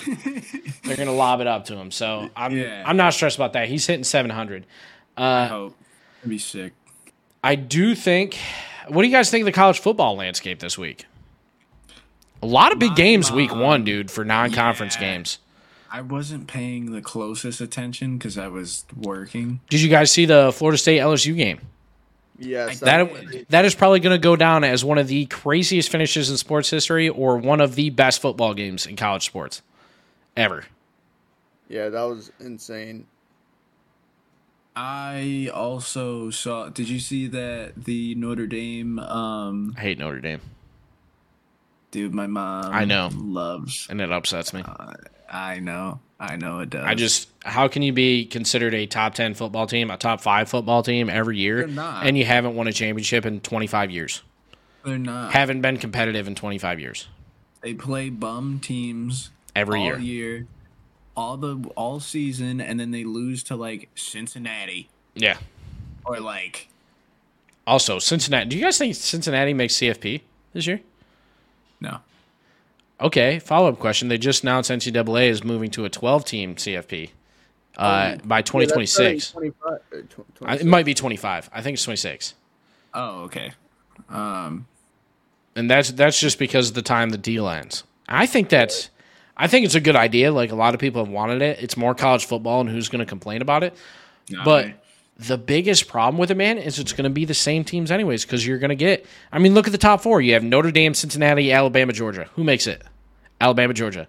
they're going to lob it up to him. So I'm not stressed about that. He's hitting 700. I hope. That'd be sick. I do think – what do you guys think of the college football landscape this week? A lot of big games week one, dude, for non-conference games. I wasn't paying the closest attention because I was working. Did you guys see the Florida State-LSU game? Yes. That is probably going to go down as one of the craziest finishes in sports history or one of the best football games in college sports ever. Yeah, that was insane. I also saw – did you see that the Notre Dame I hate Notre Dame. Dude, my mom loves. And it upsets me. I know it does. How can you be considered a top 10 football team, a top 5 football team every year, and you haven't won a championship in 25 years? They're not. Haven't been competitive in 25 years. They play bum teams every year, all season, and then they lose to, like, Cincinnati. Yeah. Or, like. Also, Cincinnati. Do you guys think Cincinnati makes CFP this year? No. Okay, follow-up question. They just announced NCAA is moving to a 12-team CFP by 2026. It might be 25. I think it's 26. Oh, okay. And that's just because of the time the deal ends. I think it's a good idea. Like, a lot of people have wanted it. It's more college football, and who's going to complain about it? But the biggest problem with it, man, is it's going to be the same teams anyways because you're going to get – I mean, look at the top 4. You have Notre Dame, Cincinnati, Alabama, Georgia. Who makes it? Alabama, Georgia.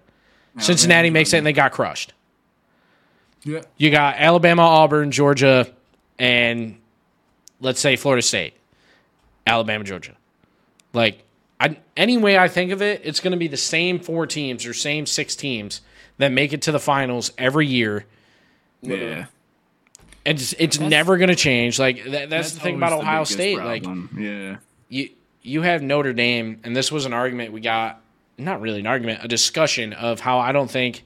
Cincinnati makes it, and they got crushed. Yeah. You got Alabama, Auburn, Georgia, and let's say Florida State. Alabama, Georgia. Like – any way I think of it, it's going to be the same 4 teams or same 6 teams that make it to the finals every year. Yeah. And it's never going to change. Like that's the thing about Ohio State. Problem. Like, you have Notre Dame, and this was an argument we got. Not really an argument, a discussion of how I don't think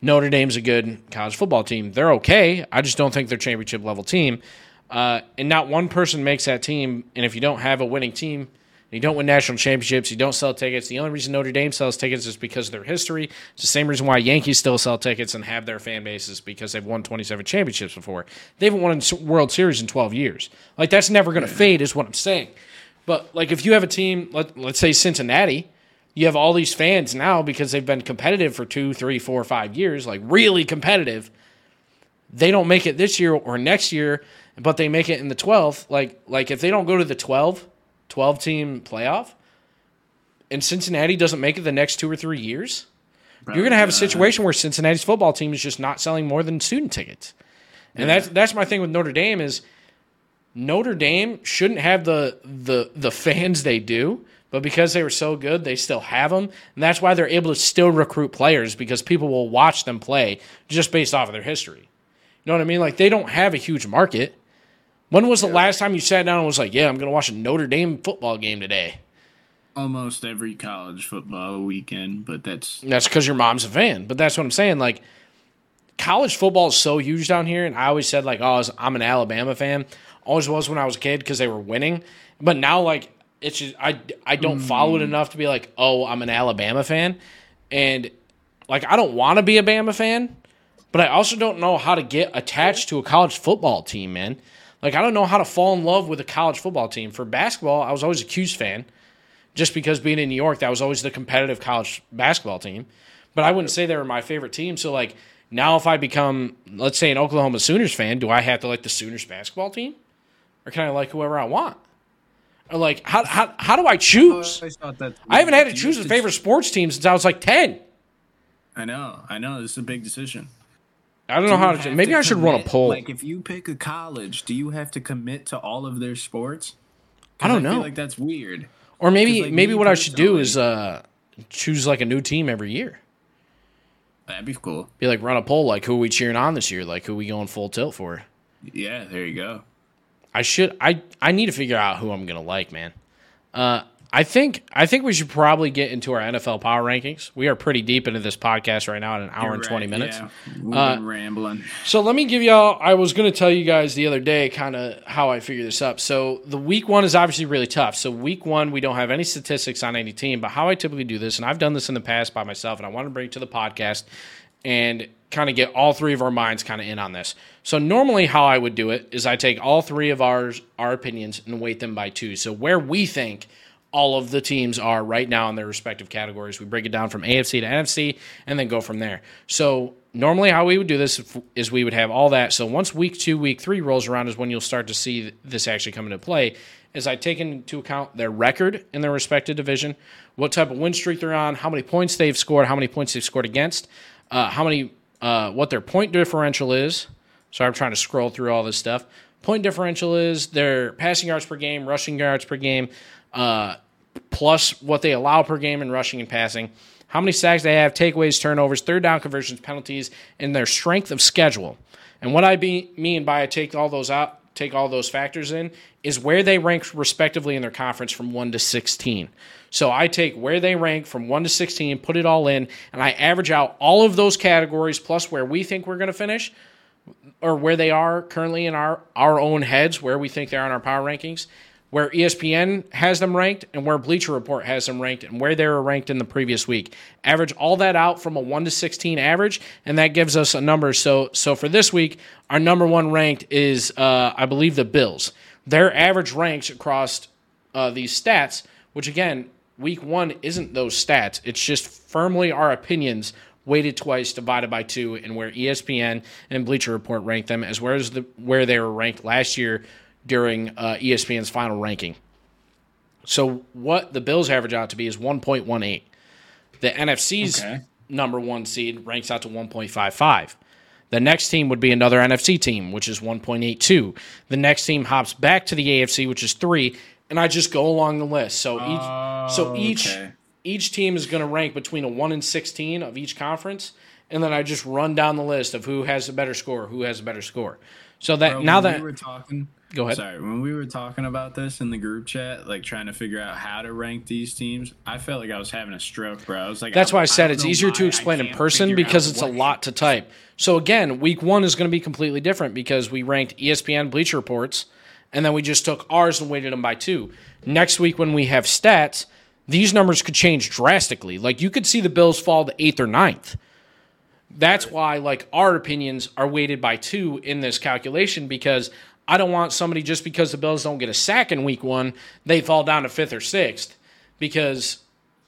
Notre Dame's a good college football team. They're okay. I just don't think they're a championship level team. And not one person makes that team. And if you don't have a winning team. You don't win national championships. You don't sell tickets. The only reason Notre Dame sells tickets is because of their history. It's the same reason why Yankees still sell tickets and have their fan bases because they've won 27 championships before. They haven't won a World Series in 12 years. Like, that's never going to fade is what I'm saying. But, like, if you have a team, let's say Cincinnati, you have all these fans now because they've been competitive for 2, 3, 4, 5 years, like really competitive. They don't make it this year or next year, but they make it in the 12th. Like if they don't go to the 12-team playoff, and Cincinnati doesn't make it the next 2 or 3 years, you're going to have a situation where Cincinnati's football team is just not selling more than student tickets. And that's my thing with Notre Dame is Notre Dame shouldn't have the fans they do, but because they were so good, they still have them, and that's why they're able to still recruit players because people will watch them play just based off of their history. You know what I mean? Like, they don't have a huge market. When was the last time you sat down and was like, I'm going to watch a Notre Dame football game today? Almost every college football weekend, but that's because your mom's a fan. But that's what I'm saying. Like, college football is so huge down here, and I always said, like, I'm an Alabama fan. Always was when I was a kid because they were winning. But now, like, it's just, I don't follow it enough to be like, I'm an Alabama fan. And, like, I don't want to be a Bama fan, but I also don't know how to get attached to a college football team, man. Like, I don't know how to fall in love with a college football team. For basketball, I was always a Cuse fan just because being in New York, that was always the competitive college basketball team. But I wouldn't say they were my favorite team. So, like, now if I become, let's say, an Oklahoma Sooners fan, do I have to like the Sooners basketball team? Or can I like whoever I want? Like, how do I choose? I haven't had to choose a favorite sports team since I was like 10. I know. This is a big decision. I don't know how to. Maybe I should run a poll. Like, if you pick a college, do you have to commit to all of their sports? I don't know. I feel like that's weird. Or maybe what I should do is choose like a new team every year. That'd be cool. Be like, run a poll, like, who are we cheering on this year? Like, who are we going full tilt for? Yeah, there you go. I need to figure out who I'm gonna like, man. I think we should probably get into our NFL power rankings. We are pretty deep into this podcast right now at an hour and 20 minutes. Yeah. We've been rambling. So let me give y'all, I was going to tell you guys the other day kind of how I figured this up. So the week one is obviously really tough. So week one, we don't have any statistics on any team, but how I typically do this, and I've done this in the past by myself, and I want to bring it to the podcast and kind of get all three of our minds kind of in on this. So normally how I would do it is I take all three of our opinions and weight them by two. So where we think all of the teams are right now in their respective categories. We break it down from AFC to NFC and then go from there. So normally how we would do this is we would have all that. So once week 2, week 3 rolls around is when you'll start to see this actually come into play, is I take into account their record in their respective division, what type of win streak they're on, how many points they've scored, how many points they've scored against, what their point differential is. Sorry, I'm trying to scroll through all this stuff. Point differential is their passing yards per game, rushing yards per game, plus what they allow per game in rushing and passing, how many sacks they have, takeaways, turnovers, third down conversions, penalties, and their strength of schedule. And what I mean by I take all those out, take all those factors in, is where they rank respectively in their conference from 1 to 16. So I take where they rank from 1 to 16, put it all in, and I average out all of those categories plus where we think we're going to finish or where they are currently in our own heads, where we think they are in our power rankings, where ESPN has them ranked and where Bleacher Report has them ranked and where they were ranked in the previous week. Average all that out from a 1 to 16 average, and that gives us a number. So for this week, our number one ranked is, I believe, the Bills. Their average ranks across these stats, which, again, week one isn't those stats. It's just firmly our opinions weighted twice, divided by two, and where ESPN and Bleacher Report ranked them, as well as where they were ranked last year during ESPN's final ranking. So what the Bills average out to be is 1.18. The NFC's number one seed ranks out to 1.55. The next team would be another NFC team, which is 1.82. The next team hops back to the AFC, which is 3, and I just go along the list. Each team is going to rank between a 1 and 16 of each conference, and then I just run down the list of who has a better score, who has a better score. So that go ahead. Sorry, when we were talking about this in the group chat, like trying to figure out how to rank these teams, I felt like I was having a stroke, bro. I was like, that's why I said it's easier to explain in person because it's a lot to type. So again, week one is going to be completely different because we ranked ESPN Bleacher Reports, and then we just took ours and weighted them by 2. Next week when we have stats, these numbers could change drastically. Like you could see the Bills fall to 8th or 9th. That's why like our opinions are weighted by 2 in this calculation because I don't want somebody just because the Bills don't get a sack in week one, they fall down to 5th or 6th because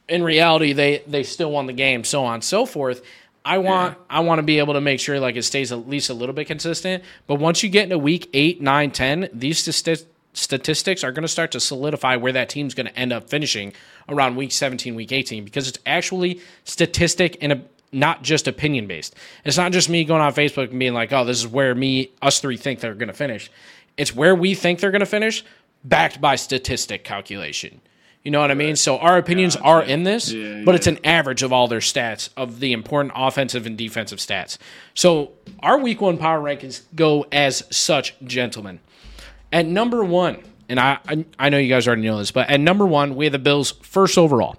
in reality they still won the game, so on and so forth. I want to be able to make sure like it stays at least a little bit consistent. But once you get into week 8, 9, 10, these statistics are going to start to solidify where that team's going to end up finishing around week 17, week 18 because it's actually statistic and not just opinion-based. It's not just me going on Facebook and being like, oh, this is where us three think they're going to finish. It's where we think they're going to finish backed by statistic calculation. You know what I mean? So our opinions are in this, but it's an average of all their stats, of the important offensive and defensive stats. So our week one power rankings go as such, gentlemen. At number one, and I know you guys already know this, but at number one, we have the Bills first overall.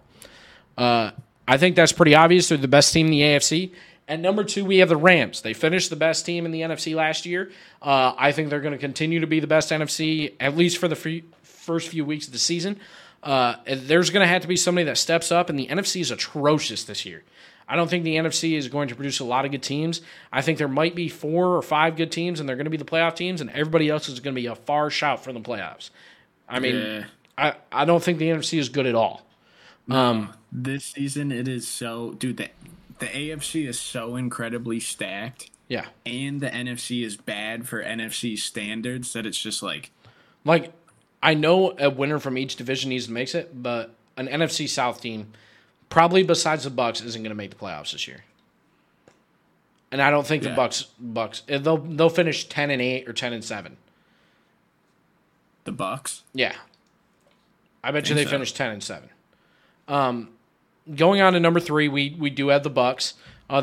I think that's pretty obvious. They're the best team in the AFC. At number 2, we have the Rams. They finished the best team in the NFC last year. I think they're going to continue to be the best NFC, at least for the first few weeks of the season. There's going to have to be somebody that steps up, and the NFC is atrocious this year. I don't think the NFC is going to produce a lot of good teams. I think there might be 4 or 5 good teams, and they're going to be the playoff teams, and everybody else is going to be a far shout from the playoffs. I mean, I don't think the NFC is good at all. This season, it is so... Dude, the AFC is so incredibly stacked. Yeah. And the NFC is bad for NFC standards that it's just like... Like, I know a winner from each division needs to make it, but an NFC South team, probably besides the Bucs, isn't going to make the playoffs this year. And I don't think the Bucs they'll finish 10-8 or 10-7. The Bucs? Yeah, I bet you they finish 10-7. Going on to number 3, we do have the Bucs.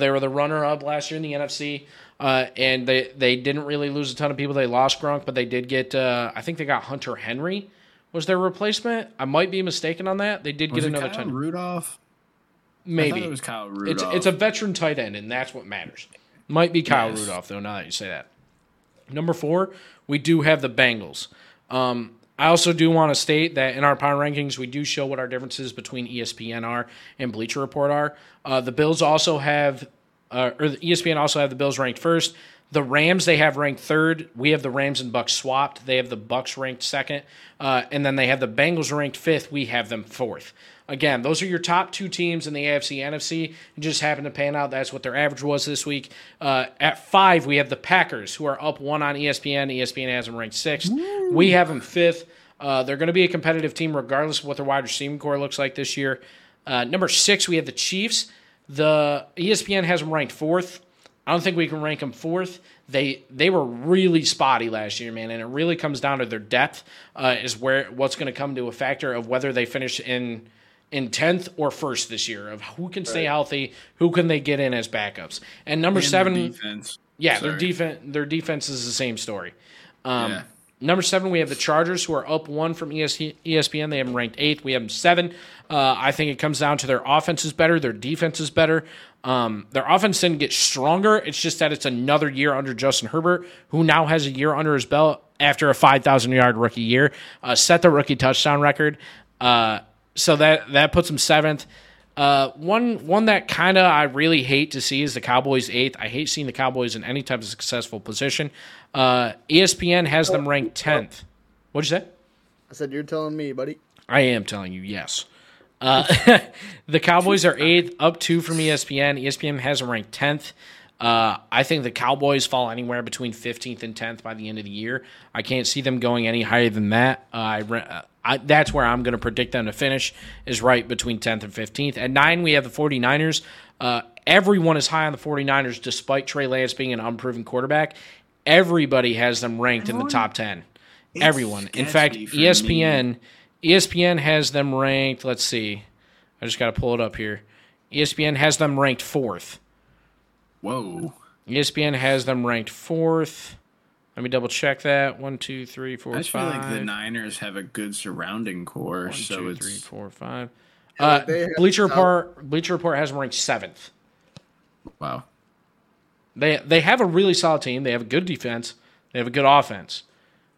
They were the runner-up last year in the NFC, and they didn't really lose a ton of people. They lost Gronk, but they did get I think they got Hunter Henry was their replacement. I might be mistaken on that. They did get another tight end. Rudolph? Maybe. I thought it was Kyle Rudolph. It's a veteran tight end, and that's what matters. Might be Kyle Rudolph, though, now that you say that. Number 4, we do have the Bengals. I also do want to state that in our power rankings, we do show what our differences between ESPN are and Bleacher Report are. The Bills also have, or the ESPN also have the Bills ranked first. The Rams, they have ranked third. We have the Rams and Bucks swapped. They have the Bucks ranked second. And then they have the Bengals ranked fifth. We have them fourth. Again, those are your top two teams in the AFC, NFC. It just happened to pan out. That's what their average was this week. At 5, we have the Packers, who are up 1 on ESPN. ESPN has them ranked 6th. Woo. We have them 5th. They're going to be a competitive team regardless of what their wide receiver core looks like this year. Number 6, we have the Chiefs. The ESPN has them ranked 4th. I don't think we can rank them 4th. They were really spotty last year, man, and it really comes down to their depth is where what's going to come to a factor of whether they finish in 10th or 1st this year of who can stay healthy, who can they get in as backups. And number 7, defense. Yeah, their defense is the same story. Number 7, we have the Chargers, who are up 1 from ESPN. They have them ranked 8th. We have them 7. I think it comes down to their offense is better, their defense is better. Their offense didn't get stronger. It's just that it's another year under Justin Herbert, who now has a year under his belt after a 5,000-yard rookie year, set the rookie touchdown record. So that puts him 7th. One that kind of I really hate to see is the Cowboys 8th. I hate seeing the Cowboys in any type of successful position. ESPN has them ranked 10th. What'd you say? I said you're telling me, buddy. I am telling you, yes. The Cowboys are 8th, up 2 from ESPN. ESPN has them ranked 10th. I think the Cowboys fall anywhere between 15th and 10th by the end of the year. I can't see them going any higher than that. That's where I'm going to predict them to finish, is right between 10th and 15th. At 9, we have the 49ers. Everyone is high on the 49ers, despite Trey Lance being an unproven quarterback. Everybody has them ranked in the top 10. Everyone. In fact, ESPN has them ranked, let's see. I just got to pull it up here. ESPN has them ranked 4th. Whoa. ESPN has them ranked 4th. Let me double check that. 1, 2, 3, 4, 5. I feel like the Niners have a good surrounding core. 1, 2, 3, 4, 5. Bleacher Report has them ranked 7th. Wow. They have a really solid team. They have a good defense. They have a good offense.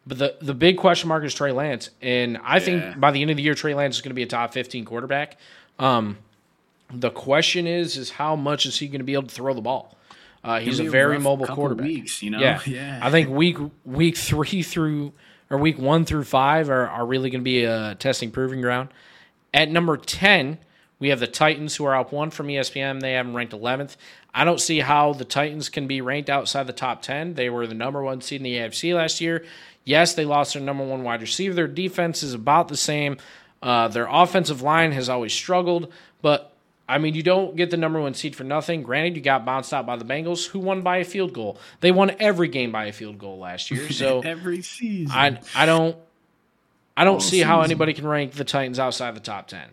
But the big question mark is Trey Lance. And I think by the end of the year, Trey Lance is going to be a top 15 quarterback. The question is how much is he going to be able to throw the ball? He's a very mobile quarterback. Weeks, you know? Yeah. I think week 3 through or week 1 through 5 are really going to be a testing proving ground. At number 10, we have the Titans, who are up 1 from ESPN. They have them ranked 11th. I don't see how the Titans can be ranked outside the top 10. They were the number 1 seed in the AFC last year. Yes, they lost their number 1 wide receiver. Their defense is about the same. Their offensive line has always struggled, but I mean, you don't get the number 1 seed for nothing. Granted, you got bounced out by the Bengals, who won by a field goal. They won every game by a field goal last year. So every season, I don't see how anybody can rank the Titans outside the top 10.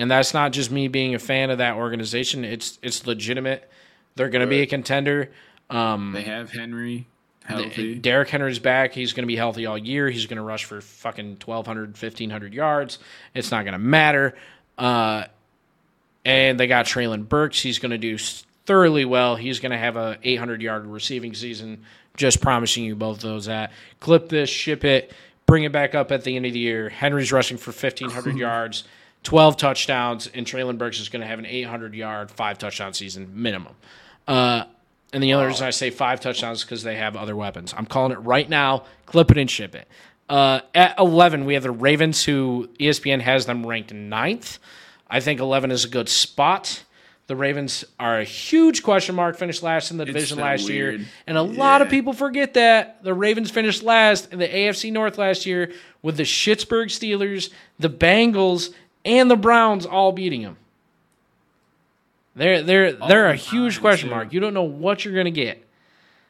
And that's not just me being a fan of that organization. It's legitimate. They're going to be a contender. They have Henry healthy. Derrick Henry's back. He's going to be healthy all year. He's going to rush for fucking 1,200, 1,500 yards. It's not going to matter. And they got Treylon Burks. He's going to do thoroughly well. He's going to have a 800-yard receiving season, just promising you both those that. Clip this, ship it, bring it back up at the end of the year. Henry's rushing for 1,500 yards, 12 touchdowns, and Treylon Burks is going to have an 800-yard, 5-touchdown season minimum. And the other reason I say 5 touchdowns is because they have other weapons. I'm calling it right now. Clip it and ship it. At 11, we have the Ravens, who ESPN has them ranked 9th. I think 11 is a good spot. The Ravens are a huge question mark, finished last in the division last year. And a lot of people forget that. The Ravens finished last in the AFC North last year with the Pittsburgh Steelers, the Bengals, and the Browns all beating them. They're a huge question mark. You don't know what you're going to get.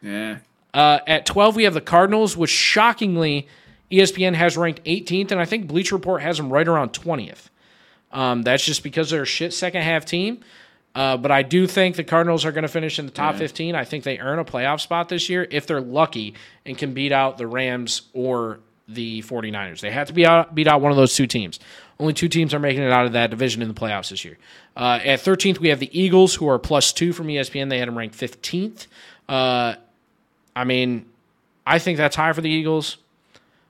Yeah. At 12, we have the Cardinals, which shockingly ESPN has ranked 18th, and I think Bleacher Report has them right around 20th. That's just because they're a shit second-half team. But I do think the Cardinals are going to finish in the top 15. I think they earn a playoff spot this year if they're lucky and can beat out the Rams or the 49ers. They have to beat out one of those two teams. Only two teams are making it out of that division in the playoffs this year. At 13th, we have the Eagles, who are +2 from ESPN. They had them ranked 15th. I mean, I think that's high for the Eagles.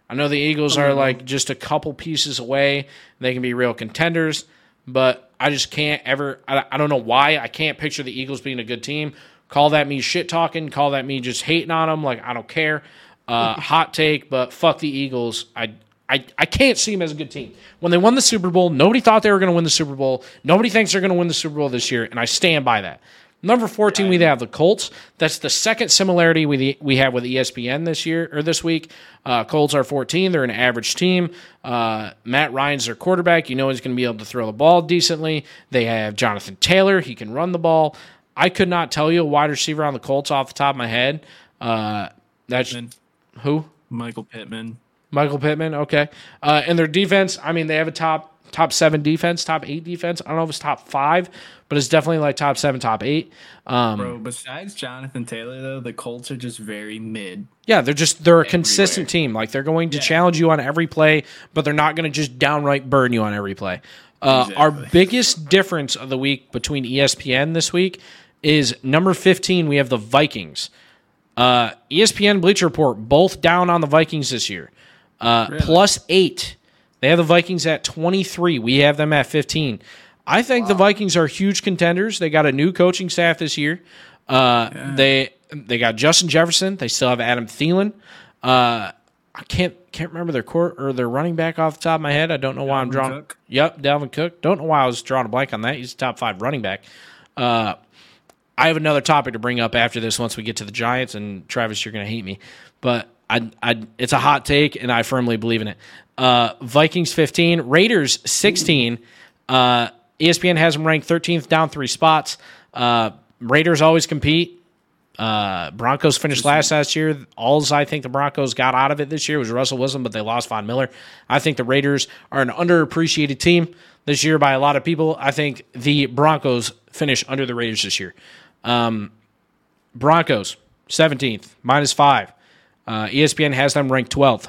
I know the Eagles are like just a couple pieces away. They can be real contenders, but I just can't ever – I don't know why. I can't picture the Eagles being a good team. Call that me shit-talking. Call that me just hating on them. Like, I don't care. Hot take, but fuck the Eagles. I can't see them as a good team. When they won the Super Bowl, nobody thought they were going to win the Super Bowl. Nobody thinks they're going to win the Super Bowl this year, and I stand by that. Number 14, we have the Colts. That's the second similarity we have with ESPN this year or this week. Colts are 14. They're an average team. Matt Ryan's their quarterback. You know he's going to be able to throw the ball decently. They have Jonathan Taylor. He can run the ball. I could not tell you a wide receiver on the Colts off the top of my head. That's Pittman. Who? Michael Pittman. Michael Pittman, okay. And their defense, I mean, they have a top 7 defense, top 8 defense. I don't know if it's top 5, but it's definitely like top 7, top 8. Bro, besides Jonathan Taylor, though, the Colts are just very mid. Yeah, they're a consistent team. Like, they're going to challenge you on every play, but they're not going to just downright burn you on every play. Exactly. Our biggest difference of the week between ESPN this week is number 15, we have the Vikings. ESPN, Bleacher Report, both down on the Vikings this year. Really? +8. They have the Vikings at 23. We have them at 15. I think the Vikings are huge contenders. They got a new coaching staff this year. They got Justin Jefferson. They still have Adam Thielen. I can't remember their their running back off the top of my head. I don't know why I'm drawing. Cook. Yep, Dalvin Cook. Don't know why I was drawing a blank on that. He's a top 5 running back. I have another topic to bring up after this once we get to the Giants, and Travis, you're going to hate me, but it's a hot take, and I firmly believe in it. Vikings 15, Raiders 16. ESPN has them ranked 13th, down 3 spots. Raiders always compete. Broncos finished last year. Alls I think the Broncos got out of it this year was Russell Wilson, but they lost Von Miller. I think the Raiders are an underappreciated team this year by a lot of people. I think the Broncos finish under the Raiders this year. Broncos, 17th, -5. ESPN has them ranked 12th.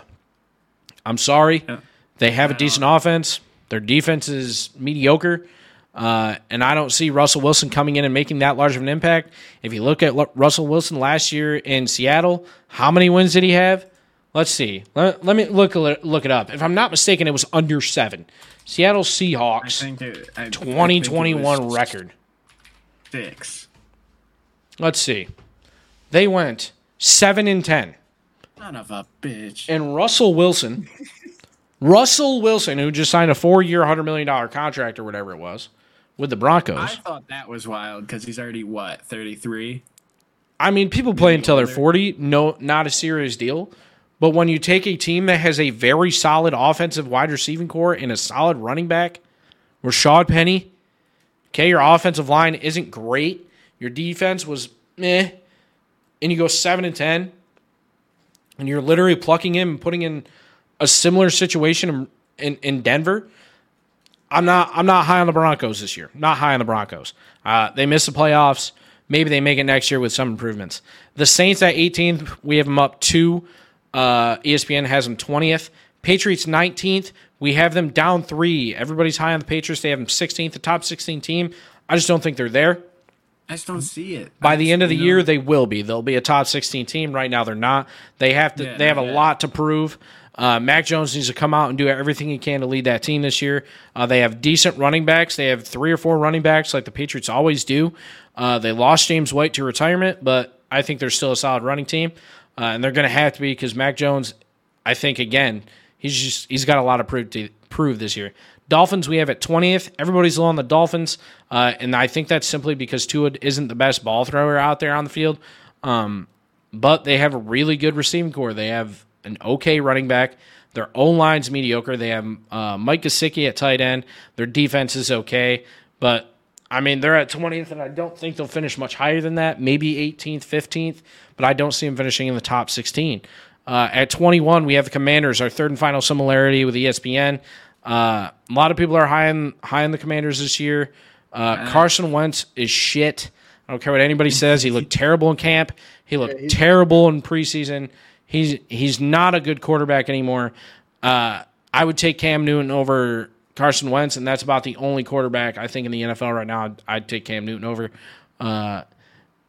I'm sorry. Yeah. They have a decent offense. Their defense is mediocre. And I don't see Russell Wilson coming in and making that large of an impact. If you look at Russell Wilson last year in Seattle, how many wins did he have? Let's see. Let me look it up. If I'm not mistaken, it was under 7. Seattle Seahawks, 2021 record. 6. Let's see. They went 7-10. Son of a bitch. And Russell Wilson, who just signed a 4-year, $100 million contract or whatever it was with the Broncos. I thought that was wild because he's already, 33? I mean, people play until they're 40. No, not a serious deal. But when you take a team that has a very solid offensive wide receiving core and a solid running back, Rashad Penny, okay, your offensive line isn't great. Your defense was meh. And you go 7-10. And you're literally plucking him and putting in a similar situation in Denver. I'm not high on the Broncos this year. Not high on the Broncos. They missed the playoffs. Maybe they make it next year with some improvements. The Saints at 18th. We have them up 2. ESPN has them 20th. Patriots 19th. We have them down 3. Everybody's high on the Patriots. They have them 16th, the top 16 team. I just don't think they're there. I just don't see it. By the end of the year, they will be. They'll be a top 16 team. Right now, they're not. They have a lot to prove. Mac Jones needs to come out and do everything he can to lead that team this year. They have decent running backs. They have 3 or 4 running backs like the Patriots always do. They lost James White to retirement, but I think they're still a solid running team. And they're going to have to be because Mac Jones, I think, again, he's got a lot of proof to prove this year. Dolphins we have at 20th. Everybody's low on the Dolphins, and I think that's simply because Tua isn't the best ball thrower out there on the field. But they have a really good receiving core. They have an okay running back. Their O-line's mediocre. They have Mike Gesicki at tight end. Their defense is okay. But, I mean, they're at 20th, and I don't think they'll finish much higher than that, maybe 18th, 15th, but I don't see them finishing in the top 16. At 21, we have the Commanders, our third and final similarity with ESPN. A lot of people are high on the Commanders this year. Carson Wentz is shit. I don't care what anybody says. He looked terrible in camp. He looked terrible in preseason. He's not a good quarterback anymore. I would take Cam Newton over Carson Wentz, and that's about the only quarterback I think in the NFL right now I'd take Cam Newton over.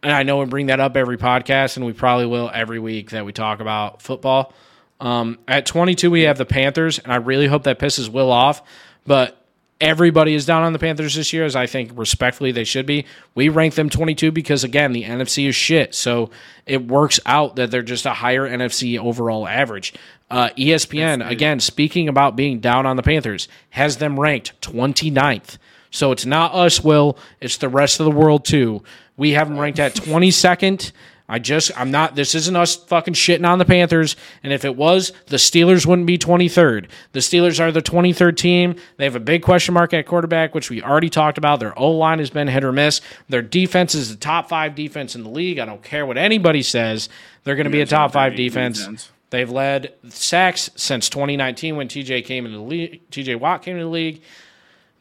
And I know we bring that up every podcast, and we probably will every week that we talk about football. At 22, we have the Panthers, and I really hope that pisses Will off. But everybody is down on the Panthers this year, as I think respectfully they should be. We rank them 22 because, again, the NFC is shit. So it works out that they're just a higher NFC overall average. ESPN, again, speaking about being down on the Panthers, has them ranked 29th. So it's not us, Will. It's the rest of the world, too. We have them ranked at 22nd. This isn't us fucking shitting on the Panthers. And if it was, the Steelers wouldn't be 23rd. The Steelers are the 23rd team. They have a big question mark at quarterback, which we already talked about. Their O-line has been hit or miss. Their defense is the top 5 defense in the league. I don't care what anybody says. They're going to be a top 5 defense. They've led sacks since 2019 when TJ Watt came into the league.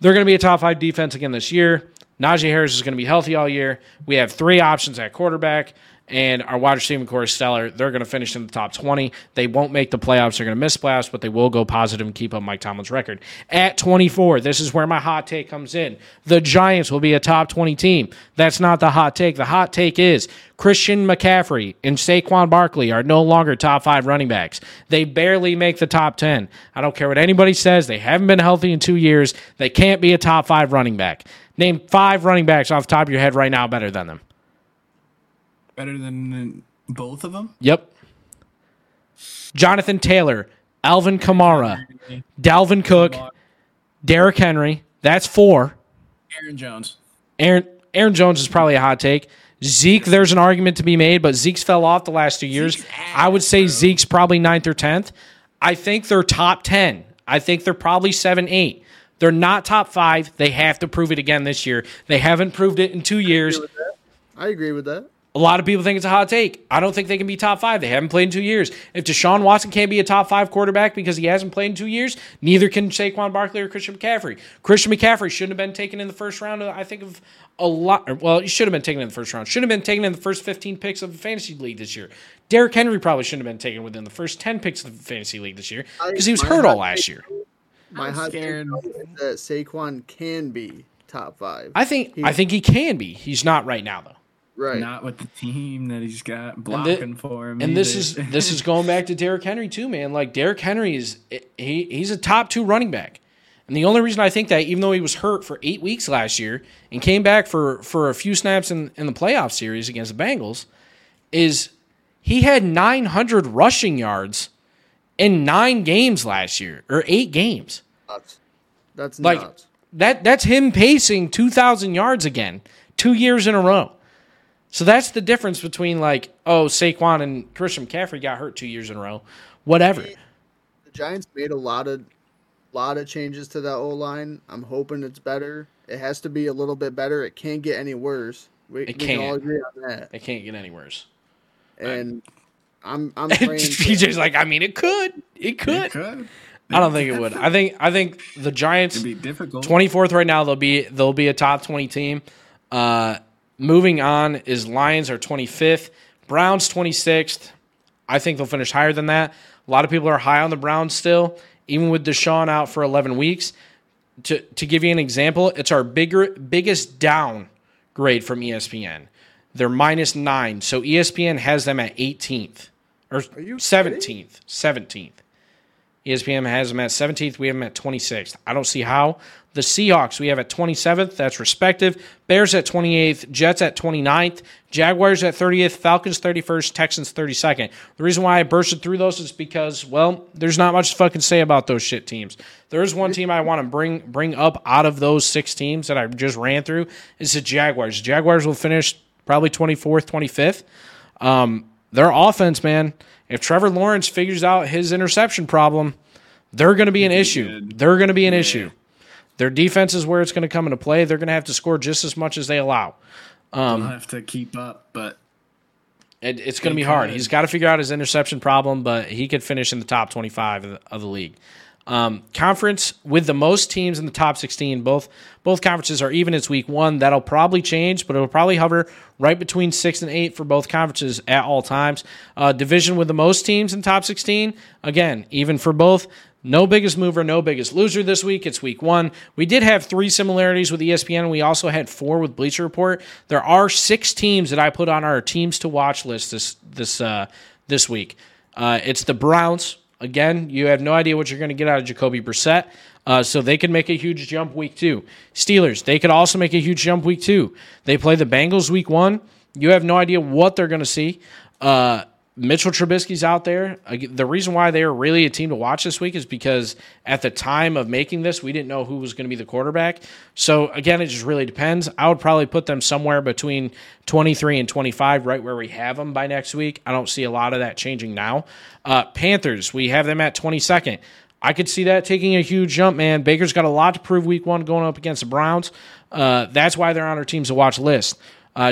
They're going to be a top 5 defense again this year. Najee Harris is going to be healthy all year. We have 3 options at quarterback. And our wide receiving core is stellar. They're going to finish in the top 20. They won't make the playoffs. They're going to miss playoffs, but they will go positive and keep up Mike Tomlin's record. At 24, this is where my hot take comes in. The Giants will be a top 20 team. That's not the hot take. The hot take is Christian McCaffrey and Saquon Barkley are no longer top 5 running backs. They barely make the top 10. I don't care what anybody says. They haven't been healthy in 2 years. They can't be a top 5 running back. Name 5 running backs off the top of your head right now better than them. Better than both of them? Yep. Jonathan Taylor, Alvin Kamara, Dalvin Cook, Derrick Henry. That's 4. Aaron Jones. Aaron Jones is probably a hot take. Zeke, there's an argument to be made, but Zeke's fell off the last 2 years. I would say Zeke's probably 9th or 10th. I think they're top 10. I think they're probably 7, 8. They're not top 5. They have to prove it again this year. They haven't proved it in 2 years. I agree with that. A lot of people think it's a hot take. I don't think they can be top 5. They haven't played in 2 years. If Deshaun Watson can't be a top 5 quarterback because he hasn't played in 2 years, neither can Saquon Barkley or Christian McCaffrey. Christian McCaffrey shouldn't have been taken in the first round. He should have been taken in the first round. Should have been taken in the first 15 picks of the fantasy league this year. Derrick Henry probably shouldn't have been taken within the first 10 picks of the fantasy league this year because he was hurt all last year. My hot take is that Saquon can be top 5. I think he can be. He's not right now though. Right. Not with the team that he's got blocking for him. And this is going back to Derrick Henry too, man. Like Derrick Henry he's a top 2 running back. And the only reason I think that, even though he was hurt for 8 weeks last year and came back for a few snaps in the playoff series against the Bengals, is he had 900 rushing yards in 9 games last year, or 8 games. That's like nuts. That's him pacing 2,000 yards again, 2 years in a row. So that's the difference between Saquon and Christian McCaffrey got hurt 2 years in a row, whatever. The Giants made a lot of changes to that O-line. I'm hoping it's better. It has to be a little bit better. It can't get any worse. We can all agree on that. It can't get any worse. And I'm praying. TJ's like, I mean, it could. I don't think it would. I think the Giants it'd be difficult. 24th right now. They'll be a top 20 team. Moving on is Lions are 25th, Browns 26th. I think they'll finish higher than that. A lot of people are high on the Browns still, even with Deshaun out for 11 weeks. To give you an example, it's our biggest downgrade from ESPN. They're -9, so ESPN has them at 18th or 17th. ESPN has them at 17th. We have them at 26th. I don't see how. The Seahawks we have at 27th. That's respective. Bears at 28th. Jets at 29th. Jaguars at 30th. Falcons 31st. Texans 32nd. The reason why I bursted through those is because, well, there's not much to fucking say about those shit teams. There is one team I want to bring up out of those six teams that I just ran through. It's the Jaguars. The Jaguars will finish probably 24th, 25th. Their offense, man, if Trevor Lawrence figures out his interception problem, they're going to be an issue. They're going to be an issue. Their defense is where it's going to come into play. They're going to have to score just as much as they allow. They'll have to keep up, but it's going to be hard. He's got to figure out his interception problem, but he could finish in the top 25 of the league. Conference with the most teams in the top 16. Both conferences are even. It's week one. That'll probably change, but it'll probably hover right between 6 and 8 for both conferences at all times. Division with the most teams in top 16. Again, even for both. No biggest mover, no biggest loser this week. It's week one. We did have 3 similarities with ESPN. We also had 4 with Bleacher Report. There are 6 teams that I put on our teams to watch list this week. It's the Browns. Again, you have no idea what you're going to get out of Jacoby Brissett, so they could make a huge jump week 2. Steelers, they could also make a huge jump week 2. They play the Bengals week 1. You have no idea what they're going to see. Mitchell Trubisky's out there. The reason why they are really a team to watch this week is because at the time of making this, we didn't know who was going to be the quarterback. So, again, it just really depends. I would probably put them somewhere between 23 and 25, right where we have them by next week. I don't see a lot of that changing now. Panthers, we have them at 22nd. I could see that taking a huge jump, man. Baker's got a lot to prove week 1 going up against the Browns. That's why they're on our teams to watch list.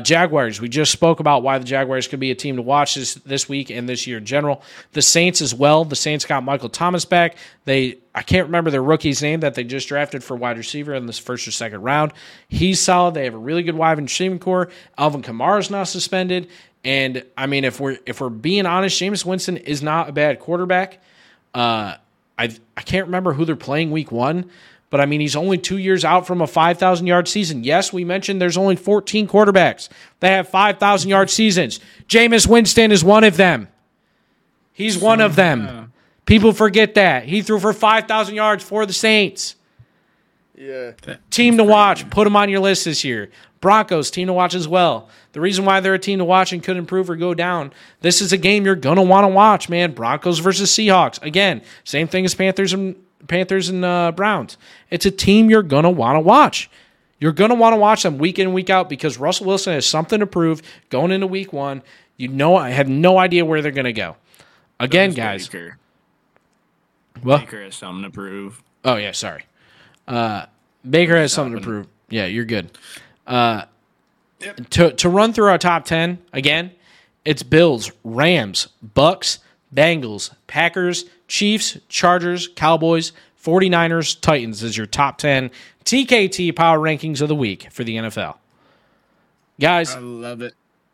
Jaguars, we just spoke about why the Jaguars could be a team to watch this week and this year in general. The Saints as well. The Saints got Michael Thomas back. I can't remember their rookie's name that they just drafted for wide receiver in this first or second round. He's solid. They have a really good wide receiving core. Alvin Kamara's not suspended. And, I mean, if we're being honest, Jameis Winston is not a bad quarterback. I can't remember who they're playing week 1. But, I mean, he's only 2 years out from a 5,000-yard season. Yes, we mentioned there's only 14 quarterbacks that have 5,000-yard seasons. Jameis Winston is one of them. He's one of them. People forget that. He threw for 5,000 yards for the Saints. Yeah. Team to watch. Put them on your list this year. Broncos, team to watch as well. The reason why they're a team to watch and could improve or go down, this is a game you're going to want to watch, man. Broncos versus Seahawks. Again, same thing as Panthers and Browns. It's a team you're going to want to watch. You're going to want to watch them week in, week out because Russell Wilson has something to prove going into week 1. You know, I have no idea where they're going to go. Again, guys. Baker has something to prove. Oh, yeah, sorry. Baker has something to prove. Yeah, you're good. To run through our top 10, again, it's Bills, Rams, Bucks, Bengals, Packers, Chiefs, Chargers, Cowboys, 49ers, Titans is your top 10 TKT power rankings of the week for the NFL. Guys, I love it.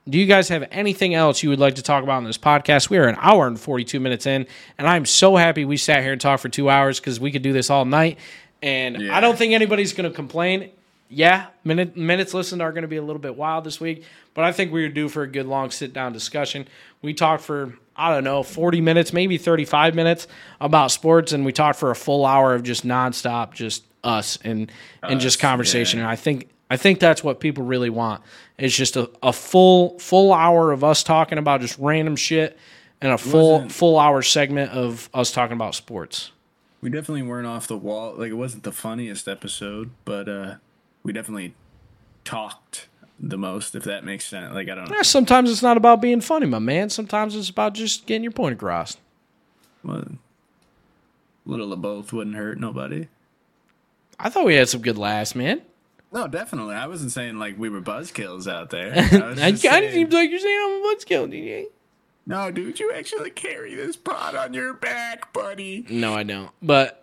Do you guys have anything else you would like to talk about on this podcast? We are an hour and 42 minutes in, and I'm so happy we sat here and talked for 2 hours because we could do this all night, and yeah. I don't think anybody's going to complain. Yeah, minutes listened are going to be a little bit wild this week, but I think we were due for a good long sit-down discussion. We talked for, 40 minutes, maybe 35 minutes about sports, and we talked for a full hour of just nonstop, just us and just conversation. Yeah. And I think that's what people really want. It's just a full hour of us talking about just random shit and a full hour segment of us talking about sports. We definitely weren't off the wall. Like, it wasn't the funniest episode, but we definitely talked the most, if that makes sense. Like, I don't know. Yeah, sometimes it's not about being funny, my man. Sometimes it's about just getting your point across. Well, a little of both wouldn't hurt nobody. I thought we had some good laughs, man. No, definitely. I wasn't saying like we were buzzkills out there. I kind of seems like you're saying I'm a buzzkill, DJ. No, dude, you actually carry this pot on your back, buddy. No, I don't. But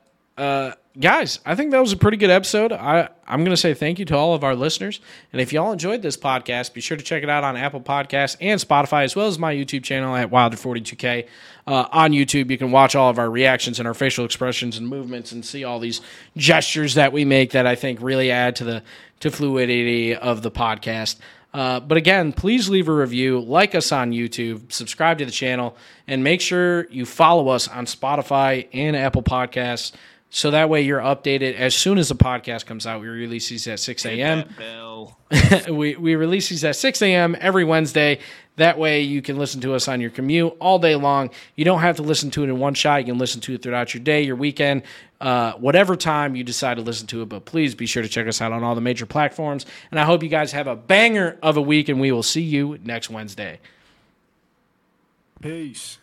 guys, I think that was a pretty good episode. I'm going to say thank you to all of our listeners. And if y'all enjoyed this podcast, be sure to check it out on Apple Podcasts and Spotify, as well as my YouTube channel at Wilder42K. On YouTube, you can watch all of our reactions and our facial expressions and movements and see all these gestures that we make that I think really add to the fluidity of the podcast. But again, please leave a review, like us on YouTube, subscribe to the channel, and make sure you follow us on Spotify and Apple Podcasts. So that way you're updated as soon as the podcast comes out. We release these at 6 a.m. We release these at 6 a.m. every Wednesday. That way you can listen to us on your commute all day long. You don't have to listen to it in one shot. You can listen to it throughout your day, your weekend, whatever time you decide to listen to it. But please be sure to check us out on all the major platforms. And I hope you guys have a banger of a week, and we will see you next Wednesday. Peace.